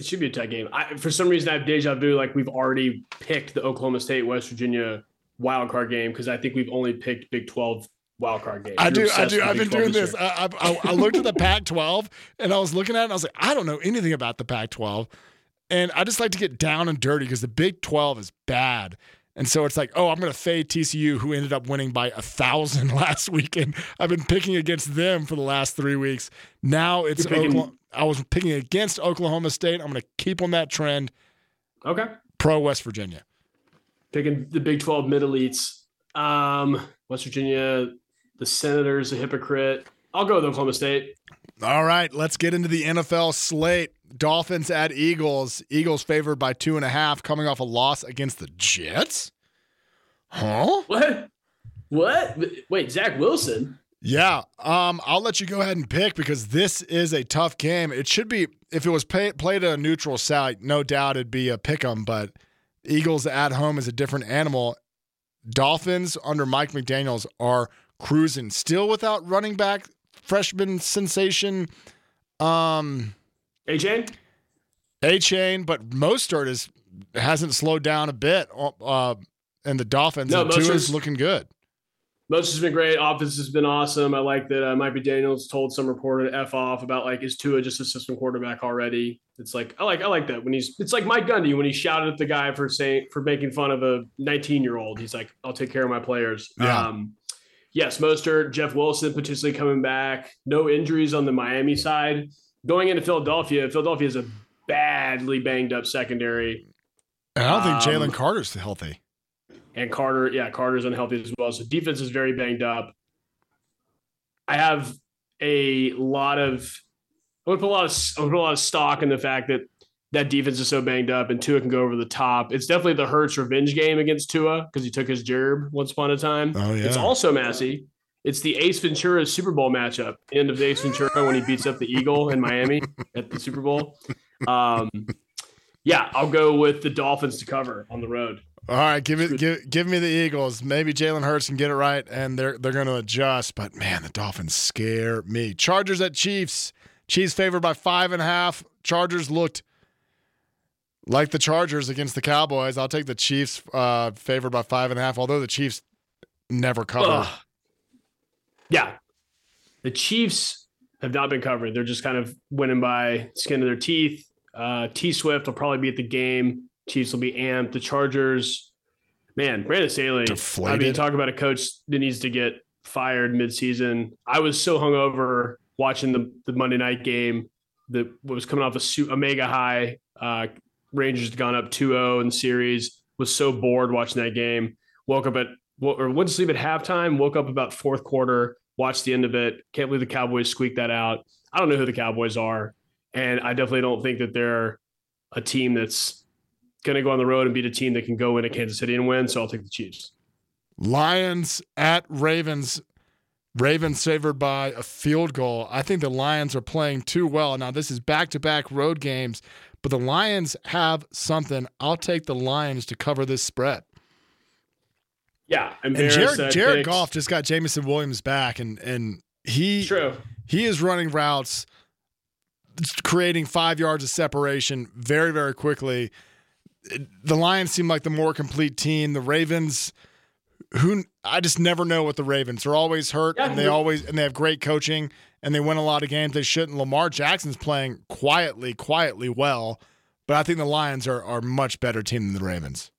It should be a tight game. I, for some reason, I have deja vu. Like we've already picked the Oklahoma State West Virginia wildcard game because I think we've only picked Big twelve wildcard games. I You're do. I do. I've been doing this. I, I, I looked at the Pac twelve and I was looking at it and I was like, I don't know anything about the Pac twelve, and I just like to get down and dirty because the Big twelve is bad. And so it's like, oh, I'm going to fade T C U, who ended up winning by a thousand last weekend. I've been picking against them for the last three weeks. Now it's Oklahoma. I was picking against Oklahoma State. I'm going to keep on that trend. Okay. Pro West Virginia. Picking the Big twelve mid elites. Um, West Virginia, the Senators, a hypocrite. I'll go with Oklahoma State. All right, let's get into the N F L slate. Dolphins at Eagles. Eagles favored by two and a half, coming off a loss against the Jets. Huh? What? What? Wait, Zach Wilson? Yeah. Um, I'll let you go ahead and pick because this is a tough game. It should be, if it was pay, played at a neutral site, no doubt it'd be a pick 'em, but Eagles at home is a different animal. Dolphins under Mike McDaniels are cruising, still without running back, freshman sensation. Um, A-Chain? A-Chain, but Mostert is, hasn't slowed down a bit. Uh, and the Dolphins, no, Tua's looking good. Most has been great. Offense has been awesome. I like that uh, Mike McDaniels told some reporter to F off about, like, is Tua just a system quarterback already? It's like, I like I like that. When he's, it's like Mike Gundy when he shouted at the guy for saying, for making fun of a nineteen-year-old. He's like, I'll take care of my players. Yeah. Um, yes, Mostert, Jeff Wilson potentially coming back. No injuries on the Miami side. Going into Philadelphia, Philadelphia is a badly banged-up secondary. And I don't um, think Jalen Carter's healthy. And Carter, yeah, Carter's unhealthy as well. So defense is very banged up. I have a lot of, I would put a lot of, I would put a lot of stock in the fact that that defense is so banged up and Tua can go over the top. It's definitely the Hurts revenge game against Tua because he took his gerb once upon a time. Oh, yeah. It's also Massey. It's the Ace Ventura Super Bowl matchup. End of Ace Ventura when he beats up the Eagle in Miami at the Super Bowl. Um, yeah, I'll go with the Dolphins to cover on the road. All right, give it, give, give me the Eagles. Maybe Jalen Hurts can get it right, and they're they're going to adjust. But, man, the Dolphins scare me. Chargers at Chiefs. Chiefs favored by five and a half. Chargers looked like the Chargers against the Cowboys. I'll take the Chiefs uh, favored by five and a half, although the Chiefs never cover. Ugh. Yeah. The Chiefs have not been covered. They're just kind of winning by skin of their teeth. Uh, T-Swift will probably be at the game. Chiefs will be amped. The Chargers, man, Brandon Staley. Deflated. I mean, talk about a coach that needs to get fired midseason. I was so hungover watching the, the Monday night game that was coming off a, a mega high. Uh, Rangers had gone up two oh in the series. Was so bored watching that game. Woke up at or went to sleep at halftime. Woke up about fourth quarter. Watched the end of it. Can't believe the Cowboys squeaked that out. I don't know who the Cowboys are, and I definitely don't think that they're a team that's going to go on the road and beat a team that can go into Kansas City and win, so I'll take the Chiefs. Lions at Ravens. Ravens favored by a field goal. I think the Lions are playing too well. Now, this is back-to-back road games, but the Lions have something. I'll take the Lions to cover this spread. Yeah. And Jared, Jared Goff just got Jameson Williams back, and and he, True. he is running routes, creating five yards of separation very, very quickly. The Lions seem like the more complete team. The Ravens, who I just never know what the Ravens are always hurt, yeah, and they always and they have great coaching and they win a lot of games they shouldn't. Lamar Jackson's playing quietly, quietly well, but I think the Lions are are much better team than the Ravens.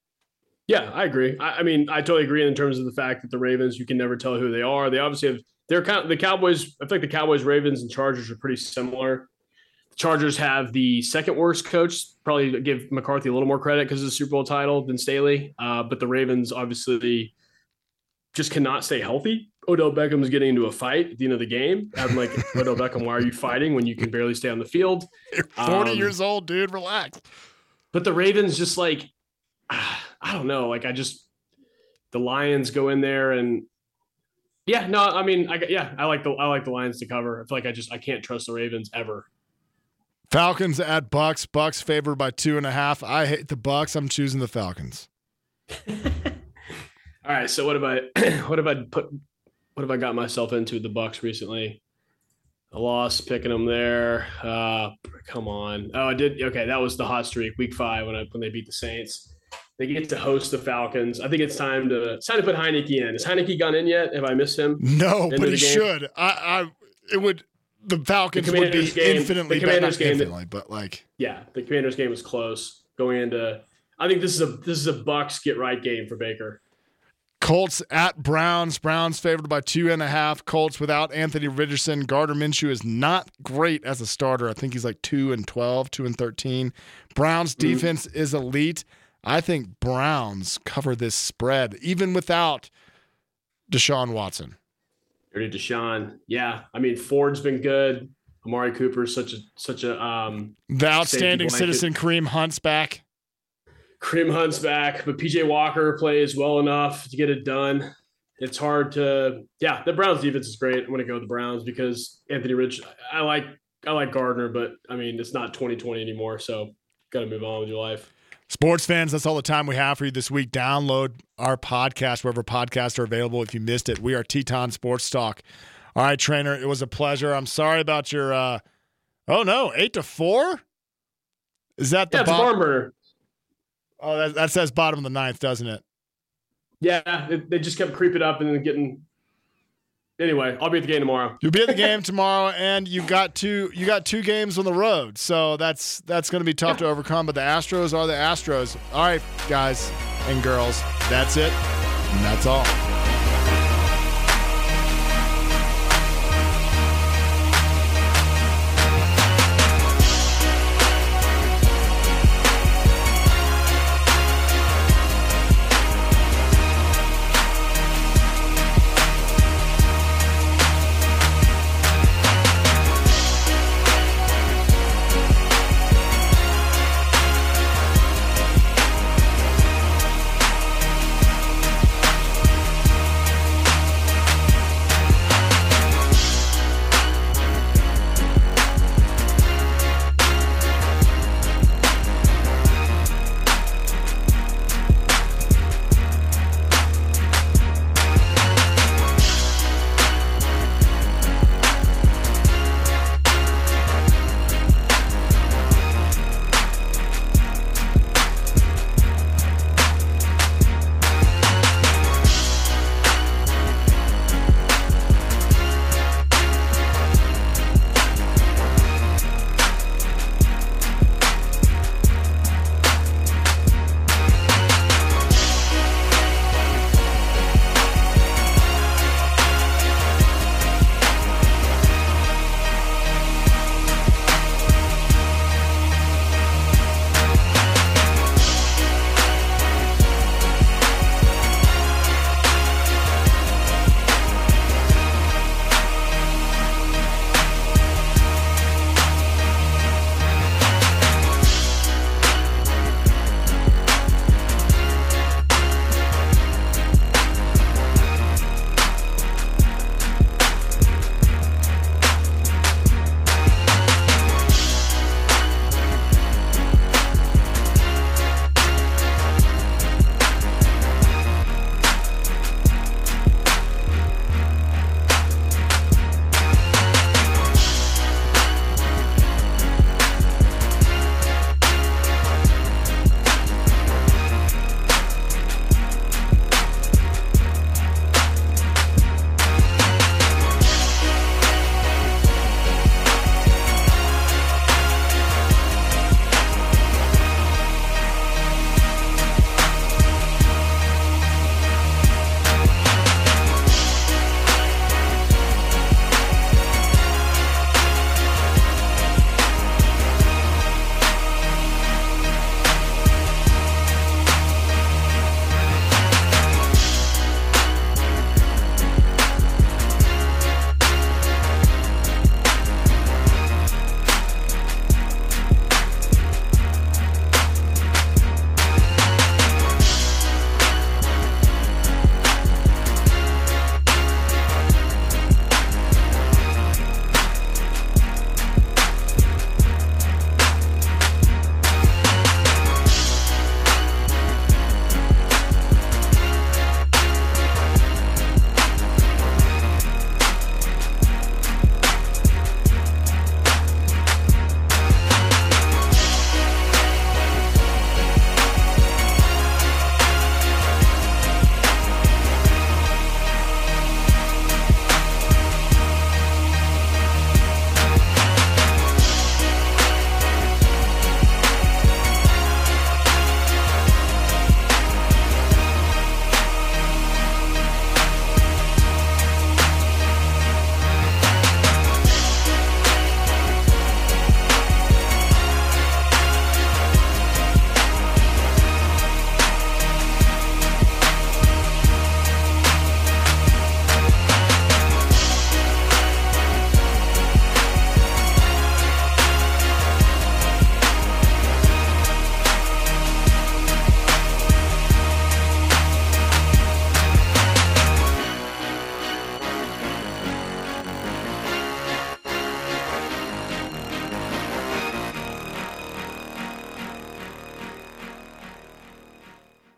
Yeah, I agree. I, I mean, I totally agree in terms of the fact that the Ravens, you can never tell who they are. They obviously have they're kind of, the Cowboys. I think the Cowboys, Ravens, and Chargers are pretty similar. Chargers have the second worst coach. Probably give McCarthy a little more credit because of the Super Bowl title than Staley. Uh, but the Ravens obviously just cannot stay healthy. Odell Beckham is getting into a fight at the end of the game. I'm like, Odell Beckham, why are you fighting when you can barely stay on the field? You're forty um, years old, dude. Relax. But the Ravens just like, I don't know. Like I just, the Lions go in there and yeah, no, I mean, I yeah, I like the I like the Lions to cover. I feel like I just I can't trust the Ravens ever. Falcons at Bucks. Bucks favored by two and a half. I hate the Bucks. I'm choosing the Falcons. All right. So what have I? What have I put? What have I got myself into the Bucks recently? I lost picking them there. Uh, come on. Oh, I did. Okay, that was the hot streak, week five when I when they beat the Saints. They get to host the Falcons. I think it's time to it's time to put Heineke in. Has Heineke gone in yet? Have I missed him? No, but he should. I, I it would. The Falcons the would be game, infinitely the Commanders better, game infinitely, that, but like yeah, the Commanders game was close going into. I think this is a this is a Bucks get right game for Baker. Colts at Browns. Browns favored by two and a half. Colts without Anthony Richardson. Gardner Minshew is not great as a starter. I think he's like two and twelve, two and thirteen. Browns defense mm-hmm. is elite. I think Browns cover this spread even without Deshaun Watson. Dirty Deshaun. Yeah. I mean, Ford's been good. Amari Cooper is such a such a um, the outstanding citizen. Kareem Hunt's back. Kareem Hunt's back, but P J Walker plays well enough to get it done. It's hard to, yeah. The Browns defense is great. I'm going to go with the Browns because Anthony Rich. I like I like Gardner, but I mean it's not twenty twenty anymore. So got to move on with your life. Sports fans, that's all the time we have for you this week. Download our podcast wherever podcasts are available. If you missed it, we are Teton Sports Talk. All right, trainer, it was a pleasure. I'm sorry about your. Uh, oh no, eight to four. Is that the yeah, bottom? It's a barn burner. Oh, that, that says bottom of the ninth, doesn't it? Yeah, it, they just kept creeping up and then getting. Anyway, I'll be at the game tomorrow. You'll be at the game tomorrow, and you got two. You got two games on the road, so that's that's going to be tough yeah. to overcome. But the Astros are the Astros. All right, guys and girls, that's it. And that's all.